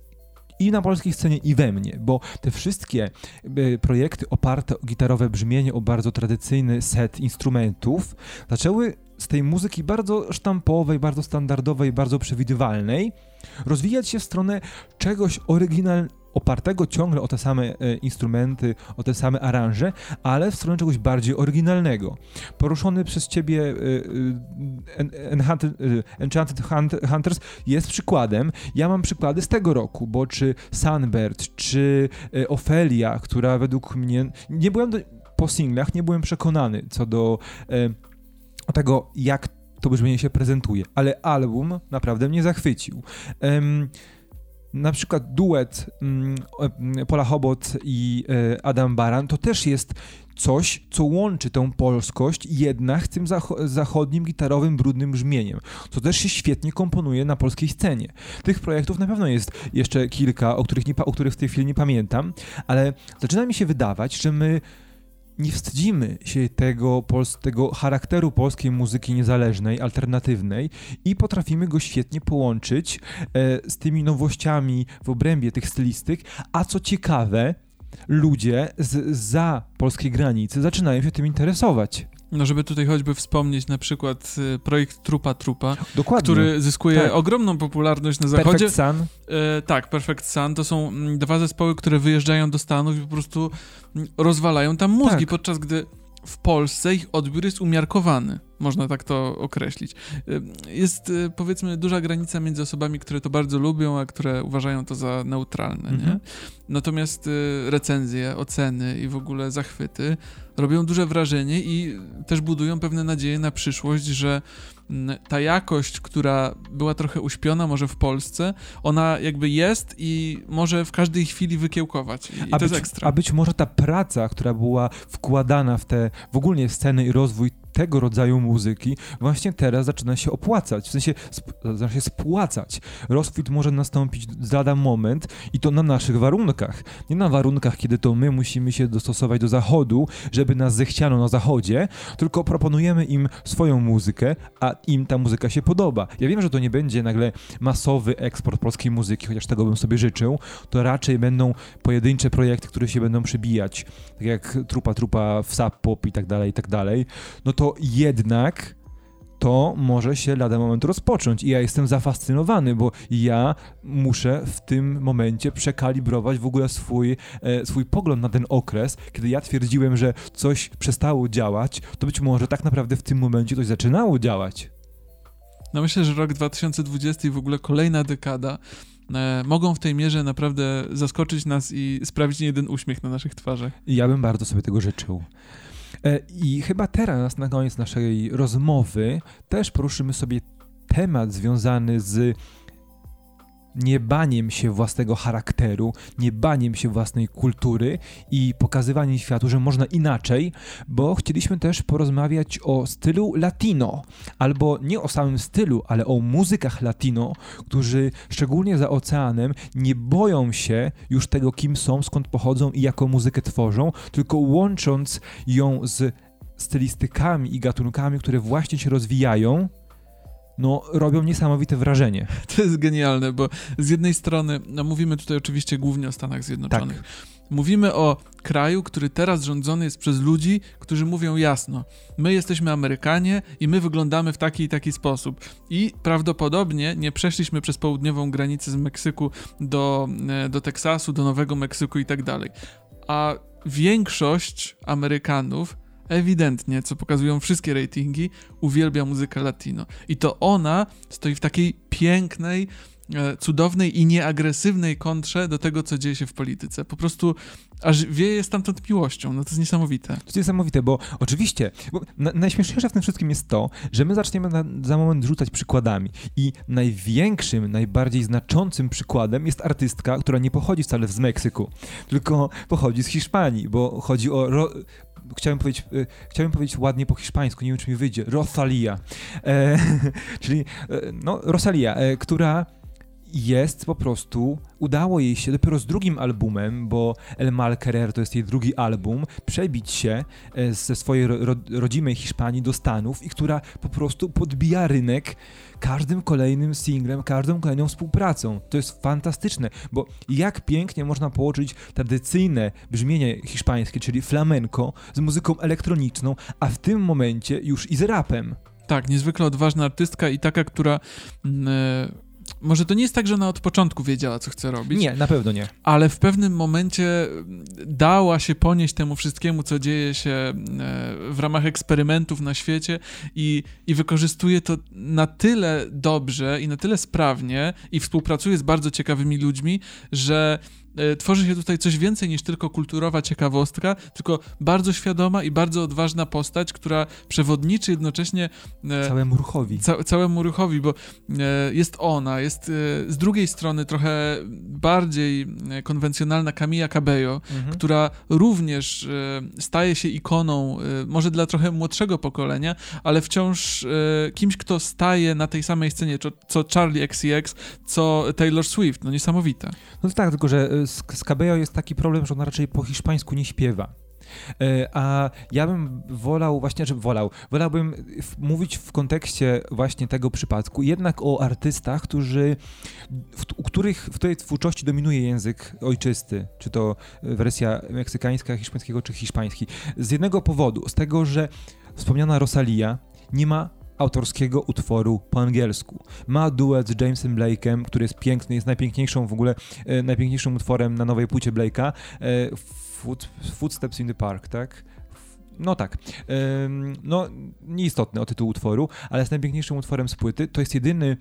I na polskiej scenie, i we mnie, bo te wszystkie y, projekty oparte o gitarowe brzmienie, o bardzo tradycyjny set instrumentów, zaczęły z tej muzyki bardzo sztampowej, bardzo standardowej, bardzo przewidywalnej rozwijać się w stronę czegoś oryginalnego, opartego ciągle o te same instrumenty, o te same aranże, ale w stronę czegoś bardziej oryginalnego. Poruszony przez ciebie Enchanted Hunters jest przykładem. Ja mam przykłady z tego roku, bo czy Sunbird, czy Ofelia, która według mnie... Nie byłem do, po singlach nie byłem przekonany co do tego, jak to brzmienie się prezentuje, ale album naprawdę mnie zachwycił. Na przykład duet um, Paula Hobot i y, Adam Baran to też jest coś, co łączy tę polskość jednak z tym zach- zachodnim, gitarowym, brudnym brzmieniem, co też się świetnie komponuje na polskiej scenie. Tych projektów na pewno jest jeszcze kilka, o których, nie pa- o których w tej chwili nie pamiętam, ale zaczyna mi się wydawać, że my nie wstydzimy się tego, pols- tego charakteru polskiej muzyki niezależnej, alternatywnej i potrafimy go świetnie połączyć e, z tymi nowościami w obrębie tych stylistyk, a co ciekawe, ludzie z za polskiej granicy zaczynają się tym interesować. No, żeby tutaj choćby wspomnieć na przykład projekt Trupa Trupa, dokładnie, który zyskuje tak. ogromną popularność na zachodzie. Perfect Sun. E, tak, Perfect Sun. To są dwa zespoły, które wyjeżdżają do Stanów i po prostu rozwalają tam mózgi, tak. podczas gdy w Polsce ich odbiór jest umiarkowany. Można tak to określić. Jest, powiedzmy, duża granica między osobami, które to bardzo lubią, a które uważają to za neutralne. Mm-hmm. Nie? Natomiast recenzje, oceny i w ogóle zachwyty robią duże wrażenie i też budują pewne nadzieje na przyszłość, że ta jakość, która była trochę uśpiona może w Polsce, ona jakby jest i może w każdej chwili wykiełkować. I to jest ekstra. A być może ta praca, która była wkładana w te w ogóle sceny i rozwój tego rodzaju muzyki właśnie teraz zaczyna się opłacać, w sensie sp- zaczyna się spłacać. Rozkwit może nastąpić lada moment i to na naszych warunkach. Nie na warunkach, kiedy to my musimy się dostosować do zachodu, żeby nas zechciano na zachodzie, tylko proponujemy im swoją muzykę, a im ta muzyka się podoba. Ja wiem, że to nie będzie nagle masowy eksport polskiej muzyki, chociaż tego bym sobie życzył, to raczej będą pojedyncze projekty, które się będą przybijać, tak jak Trupa Trupa w Sub-Pop i tak dalej, i tak dalej. No to to jednak to może się lada moment rozpocząć i ja jestem zafascynowany, bo ja muszę w tym momencie przekalibrować w ogóle swój, e, swój pogląd na ten okres, kiedy ja twierdziłem, że coś przestało działać, to być może tak naprawdę w tym momencie coś zaczynało działać. No myślę, że rok dwa tysiące dwudziesty i w ogóle kolejna dekada e, mogą w tej mierze naprawdę zaskoczyć nas i sprawić niejeden uśmiech na naszych twarzach. Ja bym bardzo sobie tego życzył. I chyba teraz, na koniec naszej rozmowy, też poruszymy sobie temat związany z niebaniem się własnego charakteru, niebaniem się własnej kultury i pokazywaniem światu, że można inaczej, bo chcieliśmy też porozmawiać o stylu latino, albo nie o samym stylu, ale o muzykach latino, którzy szczególnie za oceanem nie boją się już tego, kim są, skąd pochodzą i jaką muzykę tworzą, tylko łącząc ją z stylistykami i gatunkami, które właśnie się rozwijają, no robią niesamowite wrażenie. To jest genialne, bo z jednej strony, no mówimy tutaj oczywiście głównie o Stanach Zjednoczonych. Tak. Mówimy o kraju, który teraz rządzony jest przez ludzi, którzy mówią jasno, my jesteśmy Amerykanie i my wyglądamy w taki i taki sposób. I prawdopodobnie nie przeszliśmy przez południową granicę z Meksyku do, do Teksasu, do Nowego Meksyku i tak dalej. A większość Amerykanów ewidentnie, co pokazują wszystkie ratingi, uwielbia muzykę latino. I to ona stoi w takiej pięknej, cudownej i nieagresywnej kontrze do tego, co dzieje się w polityce. Po prostu aż wieje stamtąd miłością. No to jest niesamowite. To jest niesamowite, bo oczywiście bo na, najśmieszniejsze w tym wszystkim jest to, że my zaczniemy na, za moment rzucać przykładami i największym, najbardziej znaczącym przykładem jest artystka, która nie pochodzi wcale z Meksyku, tylko pochodzi z Hiszpanii, bo chodzi o... Ro... Chciałem powiedzieć, e, chciałem powiedzieć ładnie po hiszpańsku, nie wiem, czy mi wyjdzie. Rosalia. E, czyli e, no, Rosalia, e, która jest po prostu... Udało jej się dopiero z drugim albumem, bo El Mal Querer to jest jej drugi album, przebić się ze swojej ro- rodzimej Hiszpanii do Stanów i która po prostu podbija rynek każdym kolejnym singlem, każdą kolejną współpracą. To jest fantastyczne, bo jak pięknie można połączyć tradycyjne brzmienie hiszpańskie, czyli flamenco, z muzyką elektroniczną, a w tym momencie już i z rapem. Tak, niezwykle odważna artystka i taka, która... Yy... Może to nie jest tak, że ona od początku wiedziała, co chce robić. Nie, na pewno nie. Ale w pewnym momencie dała się ponieść temu wszystkiemu, co dzieje się w ramach eksperymentów na świecie i, i wykorzystuje to na tyle dobrze i na tyle sprawnie i współpracuje z bardzo ciekawymi ludźmi, że tworzy się tutaj coś więcej niż tylko kulturowa ciekawostka, tylko bardzo świadoma i bardzo odważna postać, która przewodniczy jednocześnie... Całemu ruchowi. Ca- całemu ruchowi, bo jest ona, jest z drugiej strony trochę bardziej konwencjonalna Camila Cabello, mhm. która również staje się ikoną, może dla trochę młodszego pokolenia, ale wciąż kimś, kto staje na tej samej scenie, co Charlie X C X, co Taylor Swift. No niesamowite. No tak, tylko że z Cabello jest taki problem, że ona raczej po hiszpańsku nie śpiewa. A ja bym wolał właśnie, żeby wolał, wolałbym w, mówić w kontekście właśnie tego przypadku jednak o artystach, którzy, w, u których w tej twórczości dominuje język ojczysty, czy to wersja meksykańska, hiszpańskiego, czy hiszpański. Z jednego powodu, z tego, że wspomniana Rosalia nie ma autorskiego utworu po angielsku. Ma duet z Jamesem Blake'em, który jest piękny, jest najpiękniejszą w ogóle, e, najpiękniejszym utworem na nowej płycie Blake'a. E, foot, footsteps in the Park, tak? No tak. E, no, nieistotne o tytuł utworu, ale z najpiękniejszym utworem z płyty. To jest jedyny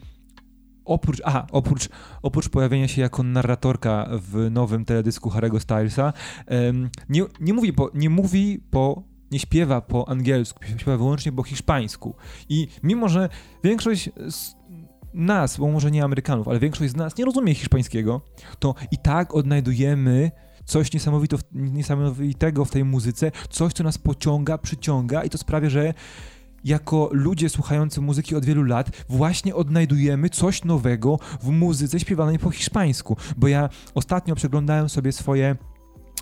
Oprócz, aha, oprócz, oprócz pojawienia się jako narratorka w nowym teledysku Harry'ego Stylesa, e, nie, nie mówi po, nie mówi po nie śpiewa po angielsku, śpiewa wyłącznie po hiszpańsku. I mimo, że większość z nas, bo może nie Amerykanów, ale większość z nas nie rozumie hiszpańskiego, to i tak odnajdujemy coś niesamowitego w tej muzyce, coś, co nas pociąga, przyciąga i to sprawia, że jako ludzie słuchający muzyki od wielu lat właśnie odnajdujemy coś nowego w muzyce śpiewanej po hiszpańsku. Bo ja ostatnio przeglądałem sobie swoje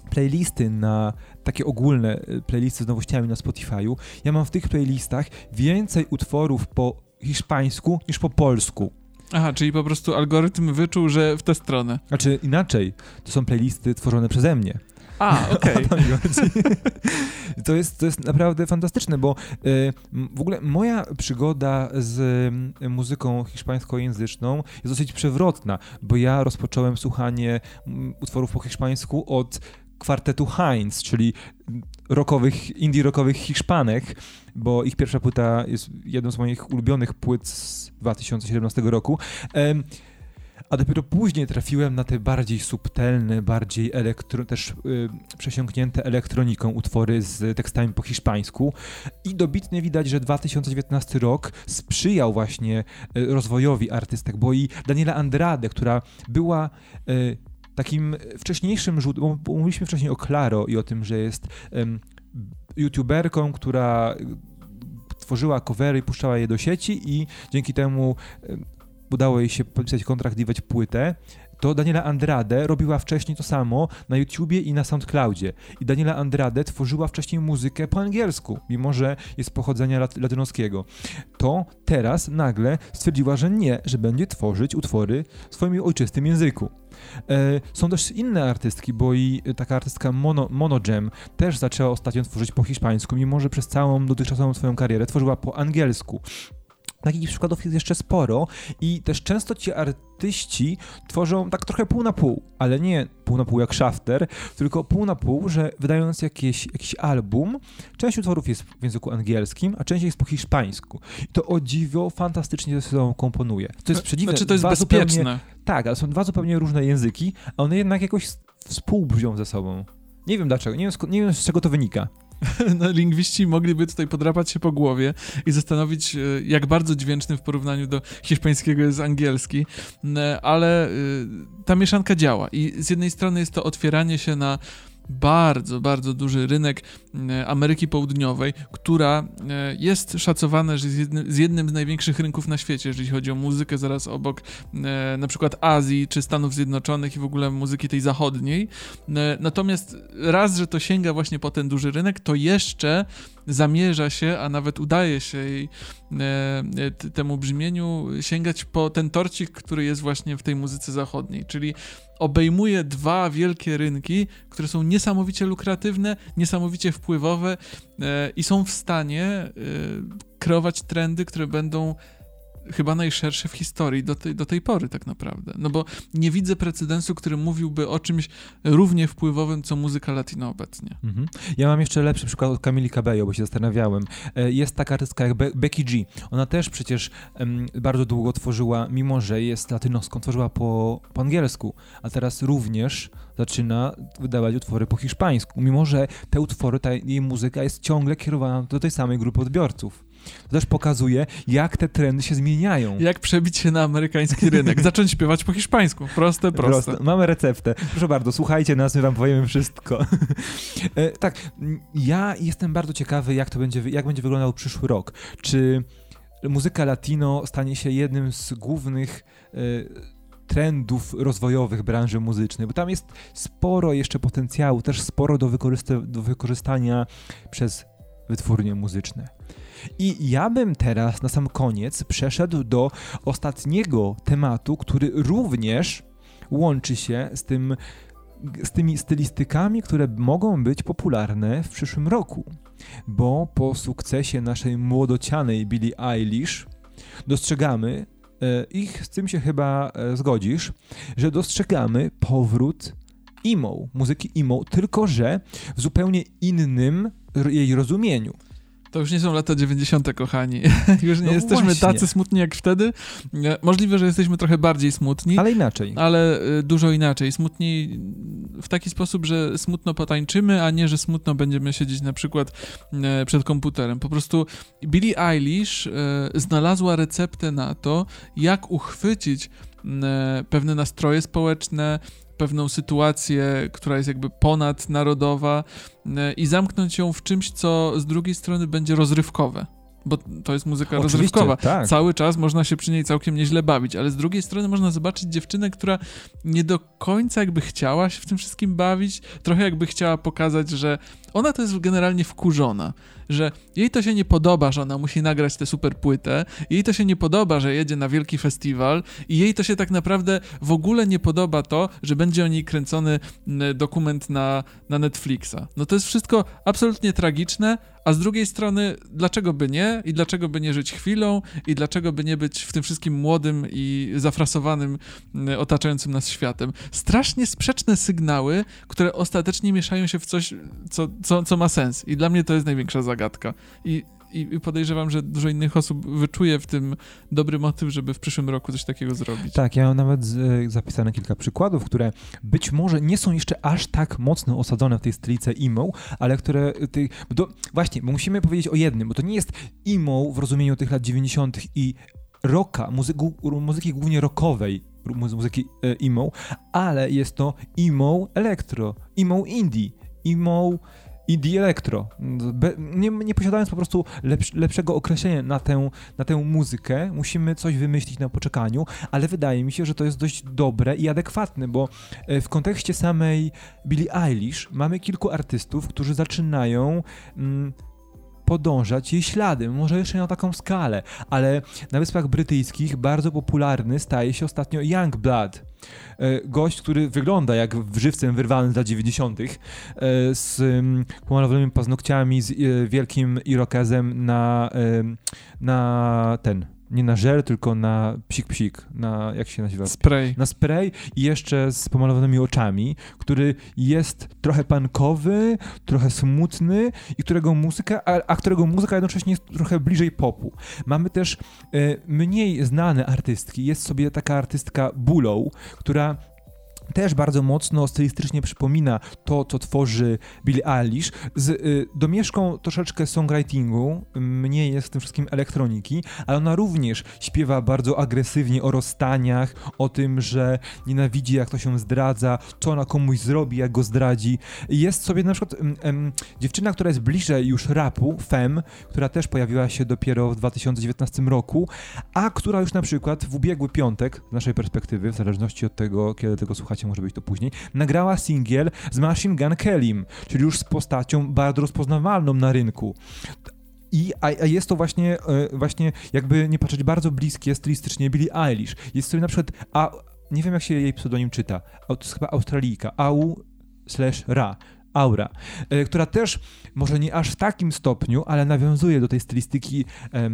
playlisty na takie ogólne playlisty z nowościami na Spotify'u. Ja mam w tych playlistach więcej utworów po hiszpańsku niż po polsku. Aha, czyli po prostu algorytm wyczuł, że w tę stronę. Znaczy inaczej, to są playlisty tworzone przeze mnie. A, okej. Okay. To jest, to jest naprawdę fantastyczne, bo y, w ogóle moja przygoda z y, muzyką hiszpańskojęzyczną jest dosyć przewrotna, bo ja rozpocząłem słuchanie m, utworów po hiszpańsku od kwartetu Heinz, czyli rockowych, indie-rockowych Hiszpanek, bo ich pierwsza płyta jest jedną z moich ulubionych płyt z dwa tysiące siedemnastego roku. Ehm, a dopiero później trafiłem na te bardziej subtelne, bardziej elektro, też yy, przesiąknięte elektroniką utwory z tekstami po hiszpańsku i dobitnie widać, że dwa tysiące dziewiętnasty rok sprzyjał właśnie yy, rozwojowi artystek, bo i Daniela Andrade, która była... Yy, takim wcześniejszym źródłem, bo mówiliśmy wcześniej o Clairo i o tym, że jest um, youtuberką, która tworzyła covery i puszczała je do sieci i dzięki temu um, udało jej się podpisać kontrakt i wydać płytę, to Daniela Andrade robiła wcześniej to samo na YouTubie i na SoundCloudzie. I Daniela Andrade tworzyła wcześniej muzykę po angielsku, mimo że jest pochodzenia lat- latynoskiego. To teraz nagle stwierdziła, że nie, że będzie tworzyć utwory w swoim ojczystym języku. Są też inne artystki, bo i taka artystka Mono, Mono Jam też zaczęła ostatnio tworzyć po hiszpańsku, mimo że przez całą dotychczasową swoją karierę tworzyła po angielsku. Takich przykładów jest jeszcze sporo i też często ci artyści tworzą tak trochę pół na pół, ale nie pół na pół jak Shafter, tylko pół na pół, że wydając jakieś, jakiś album, część utworów jest w języku angielskim, a część jest po hiszpańsku. I to o dziwo fantastycznie ze sobą komponuje. To jest przedziwne. Znaczy to jest bezpieczne. Zupełnie, tak, ale są dwa zupełnie różne języki, a one jednak jakoś współbrzmią ze sobą. Nie wiem dlaczego, nie wiem, sk- nie wiem z czego to wynika. No, lingwiści mogliby tutaj podrapać się po głowie i zastanowić, jak bardzo dźwięczny w porównaniu do hiszpańskiego jest angielski, ale ta mieszanka działa i z jednej strony jest to otwieranie się na bardzo, bardzo duży rynek Ameryki Południowej, która jest szacowana, że jest jednym z największych rynków na świecie, jeżeli chodzi o muzykę, zaraz obok na przykład Azji czy Stanów Zjednoczonych i w ogóle muzyki tej zachodniej. Natomiast raz, że to sięga właśnie po ten duży rynek, to jeszcze zamierza się, a nawet udaje się jej temu brzmieniu sięgać po ten torcik, który jest właśnie w tej muzyce zachodniej, czyli obejmuje dwa wielkie rynki, które są niesamowicie lukratywne, niesamowicie wpływowe e, i są w stanie e, kreować trendy, które będą chyba najszersze w historii do tej, do tej pory tak naprawdę. No bo nie widzę precedensu, który mówiłby o czymś równie wpływowym, co muzyka latino obecnie. Mhm. Ja mam jeszcze lepszy przykład od Camili Cabello, bo się zastanawiałem. Jest taka artystka jak Be- Becky G. Ona też przecież um, bardzo długo tworzyła, mimo że jest latynoską, tworzyła po, po angielsku, a teraz również zaczyna wydawać utwory po hiszpańsku, mimo że te utwory, ta jej muzyka jest ciągle kierowana do tej samej grupy odbiorców. To też pokazuje, jak te trendy się zmieniają. Jak przebić się na amerykański rynek. Zacząć śpiewać po hiszpańsku. Proste, proste. Proste. Mamy receptę. Proszę bardzo, słuchajcie nas, my wam powiemy wszystko. e, tak, ja jestem bardzo ciekawy, jak to będzie, jak będzie wyglądał przyszły rok. Czy muzyka latino stanie się jednym z głównych e, trendów rozwojowych branży muzycznej, bo tam jest sporo jeszcze potencjału, też sporo do, wykorzysta- do wykorzystania przez wytwórnie muzyczne. I ja bym teraz na sam koniec przeszedł do ostatniego tematu, który również łączy się z tym, z tymi stylistykami, które mogą być popularne w przyszłym roku. Bo po sukcesie naszej młodocianej Billie Eilish dostrzegamy, i z tym się chyba zgodzisz, że dostrzegamy powrót emo, muzyki emo, tylko że w zupełnie innym jej rozumieniu. To już nie są lata dziewięćdziesiąte, kochani. Już nie no jesteśmy właśnie tacy smutni jak wtedy. Możliwe, że jesteśmy trochę bardziej smutni. Ale inaczej. Ale dużo inaczej. Smutni w taki sposób, że smutno potańczymy, a nie, że smutno będziemy siedzieć na przykład przed komputerem. Po prostu Billie Eilish znalazła receptę na to, jak uchwycić pewne nastroje społeczne, pewną sytuację, która jest jakby ponadnarodowa i zamknąć ją w czymś, co z drugiej strony będzie rozrywkowe, bo to jest muzyka Oczywiście, rozrywkowa. Tak. Cały czas można się przy niej całkiem nieźle bawić, ale z drugiej strony można zobaczyć dziewczynę, która nie do końca jakby chciała się w tym wszystkim bawić, trochę jakby chciała pokazać, że ona to jest generalnie wkurzona, że jej to się nie podoba, że ona musi nagrać tę super płytę, jej to się nie podoba, że jedzie na wielki festiwal i jej to się tak naprawdę w ogóle nie podoba to, że będzie o niej kręcony dokument na, na Netflixa. No to jest wszystko absolutnie tragiczne, a z drugiej strony dlaczego by nie i dlaczego by nie żyć chwilą i dlaczego by nie być w tym wszystkim młodym i zafrasowanym otaczającym nas światem. Strasznie sprzeczne sygnały, które ostatecznie mieszają się w coś, co Co, co ma sens. I dla mnie to jest największa zagadka. I, i podejrzewam, że dużo innych osób wyczuje w tym dobry motyw, żeby w przyszłym roku coś takiego zrobić. Tak, ja mam nawet zapisane kilka przykładów, które być może nie są jeszcze aż tak mocno osadzone w tej stylice emo, ale które... Ty, do, właśnie, bo musimy powiedzieć o jednym, bo to nie jest emo w rozumieniu tych lat dziewięćdziesiątych i rocka, muzy- muzyki głównie rockowej, muzyki emo, ale jest to emo elektro, emo indie, emo... indie elektro. Be, nie, nie posiadając po prostu lepsz, lepszego określenia na tę, na tę muzykę, musimy coś wymyślić na poczekaniu, ale wydaje mi się, że to jest dość dobre i adekwatne, bo w kontekście samej Billie Eilish mamy kilku artystów, którzy zaczynają mm, podążać jej śladem, może jeszcze nie na taką skalę, ale na Wyspach Brytyjskich bardzo popularny staje się ostatnio Youngblood. Gość, który wygląda jak żywcem wyrwany z lat dziewięćdziesiątych z pomalowanymi paznokciami, z wielkim irokezem na, na ten, nie na żel, tylko na psik-psik, na jak się nazywa? Spray. Na spray i jeszcze z pomalowanymi oczami, który jest trochę punkowy, trochę smutny i którego muzyka, a, a którego muzyka jednocześnie jest trochę bliżej popu. Mamy też y, mniej znane artystki. Jest sobie taka artystka Bulow, która też bardzo mocno stylistycznie przypomina to, co tworzy Billie Eilish, z y, domieszką troszeczkę songwritingu, mniej jest w tym wszystkim elektroniki, ale ona również śpiewa bardzo agresywnie o rozstaniach, o tym, że nienawidzi, jak to się zdradza, co ona komuś zrobi, jak go zdradzi. Jest sobie na przykład y, y, dziewczyna, która jest bliżej już rapu, Femme, która też pojawiła się dopiero w dwa tysiące dziewiętnastym roku, a która już na przykład w ubiegły piątek, z naszej perspektywy, w zależności od tego, kiedy tego słuchacie, może być to później, nagrała singiel z Machine Gun Kellym, czyli już z postacią bardzo rozpoznawalną na rynku. I a, a jest to właśnie, e, właśnie, jakby nie patrzeć, bardzo bliskie stylistycznie Billie Eilish. Jest sobie na przykład, a, nie wiem jak się jej pseudonim czyta, to jest chyba Australijka, Au slash Ra. Aura, e, która też może nie aż w takim stopniu, ale nawiązuje do tej stylistyki e,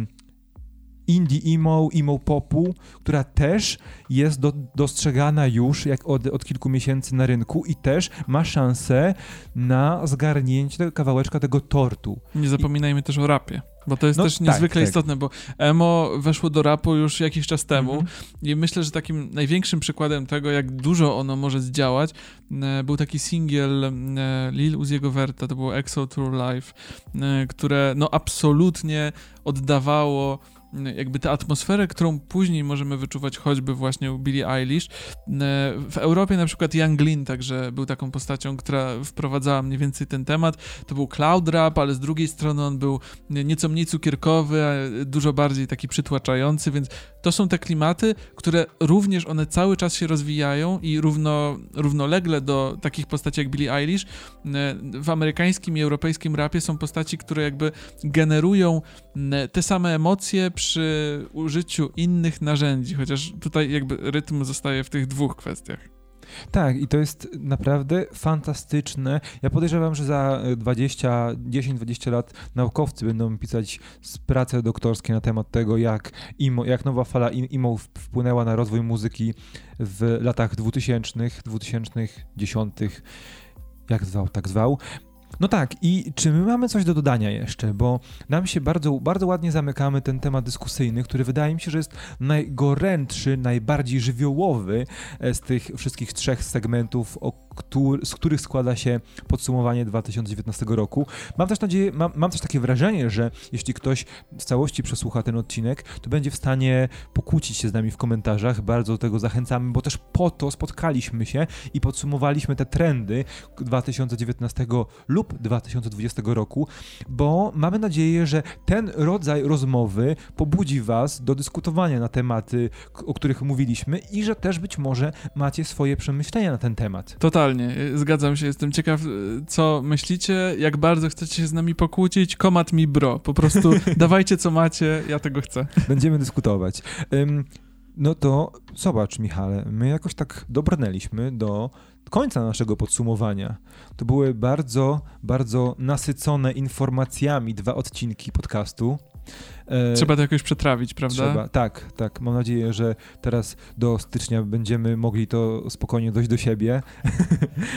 indie emo, emo popu, która też jest do, dostrzegana już jak od, od kilku miesięcy na rynku i też ma szansę na zgarnięcie tego kawałeczka tego tortu. Nie zapominajmy I... też o rapie. Bo to jest no, też niezwykle tak, istotne, tak. Bo emo weszło do rapu już jakiś czas temu mm-hmm. i myślę, że takim największym przykładem tego, jak dużo ono może zdziałać, e, był taki singiel e, Lil Uzi'ego Verta, to było Exo True Life, e, które no absolutnie oddawało jakby tę atmosferę, którą później możemy wyczuwać choćby właśnie u Billie Eilish. W Europie na przykład Young Lean także był taką postacią, która wprowadzała mniej więcej ten temat. To był cloud rap, ale z drugiej strony on był nieco mniej cukierkowy, a dużo bardziej taki przytłaczający, więc to są te klimaty, które również one cały czas się rozwijają i równo, równolegle do takich postaci jak Billie Eilish w amerykańskim i europejskim rapie są postaci, które jakby generują te same emocje przy użyciu innych narzędzi, chociaż tutaj jakby rytm zostaje w tych dwóch kwestiach. Tak, i to jest naprawdę fantastyczne. Ja podejrzewam, że za dwadzieścia, dziesięć dwadzieścia lat naukowcy będą pisać prace doktorskie na temat tego, jak, emo, jak nowa fala emo wpłynęła na rozwój muzyki w latach dwutysięcznych, dwutysięcznych dziesiątych, jak zwał, tak zwał. No tak, i czy my mamy coś do dodania jeszcze, bo nam się bardzo, bardzo ładnie zamykamy ten temat dyskusyjny, który wydaje mi się, że jest najgorętszy, najbardziej żywiołowy z tych wszystkich trzech segmentów, o któr- z których składa się podsumowanie dwa tysiące dziewiętnastego roku. Mam też nadzieję, mam, mam też takie wrażenie, że jeśli ktoś w całości przesłucha ten odcinek, to będzie w stanie pokłócić się z nami w komentarzach, bardzo do tego zachęcamy, bo też po to spotkaliśmy się i podsumowaliśmy te trendy dwa tysiące dziewiętnastego lub dwa tysiące dwudziestego roku, bo mamy nadzieję, że ten rodzaj rozmowy pobudzi was do dyskutowania na tematy, o których mówiliśmy i że też być może macie swoje przemyślenia na ten temat. Totalnie, zgadzam się, jestem ciekaw, co myślicie, jak bardzo chcecie się z nami pokłócić, komat mi bro, po prostu dawajcie co macie, ja tego chcę. Będziemy dyskutować. Um, no to zobacz, Michale, my jakoś tak dobrnęliśmy do końca naszego podsumowania. To były bardzo, bardzo nasycone informacjami dwa odcinki podcastu. Trzeba to jakoś przetrawić, prawda? Trzeba, tak, tak. Mam nadzieję, że teraz do stycznia będziemy mogli to spokojnie dojść do siebie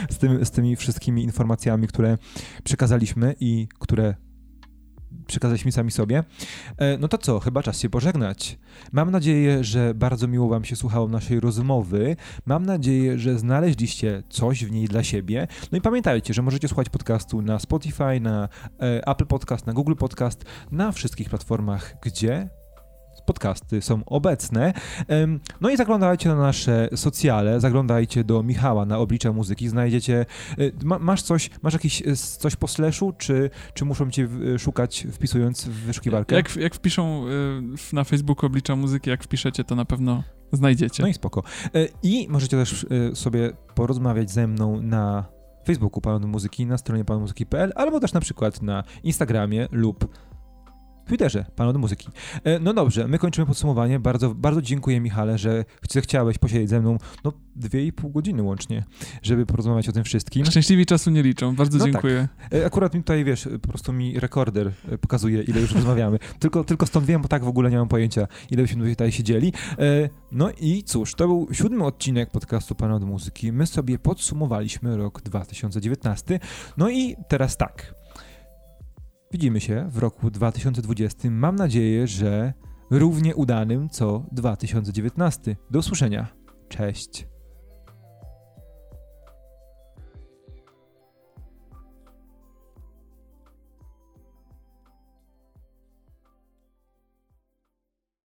z, tym, z tymi wszystkimi informacjami, które przekazaliśmy i które przekazaliśmy sami sobie. No to co, chyba czas się pożegnać. Mam nadzieję, że bardzo miło wam się słuchało naszej rozmowy. Mam nadzieję, że znaleźliście coś w niej dla siebie. No i pamiętajcie, że możecie słuchać podcastu na Spotify, na Apple Podcast, na Google Podcast, na wszystkich platformach, gdzie podcasty są obecne. No i zaglądajcie na nasze socjale, zaglądajcie do Michała na Oblicza Muzyki, znajdziecie... Ma, masz coś, masz jakiś coś po slashu, czy, czy muszą cię szukać wpisując w wyszukiwarkę? Jak, jak wpiszą na Facebooku Oblicza Muzyki, jak wpiszecie, to na pewno znajdziecie. No i spoko. I możecie też sobie porozmawiać ze mną na Facebooku Pan Muzyki, na stronie pan muzyki kropka p l, albo też na przykład na Instagramie lub Twitterze, pan od muzyki. No dobrze, my kończymy podsumowanie. Bardzo, bardzo dziękuję, Michale, że chciałeś posiedzieć ze mną no dwie i pół godziny łącznie, żeby porozmawiać o tym wszystkim. Szczęśliwi czasu nie liczą. Bardzo no dziękuję. Tak. Akurat mi tutaj, wiesz, po prostu mi rekorder pokazuje, ile już rozmawiamy. Tylko, tylko stąd wiem, bo tak w ogóle nie mam pojęcia, ile byśmy tutaj siedzieli. No i cóż, to był siódmy odcinek podcastu Pana od Muzyki. My sobie podsumowaliśmy rok dwa tysiące dziewiętnasty. No i teraz tak. Widzimy się w roku dwa tysiące dwudziestym. Mam nadzieję, że równie udanym co dwa tysiące dziewiętnasty. Do usłyszenia. Cześć.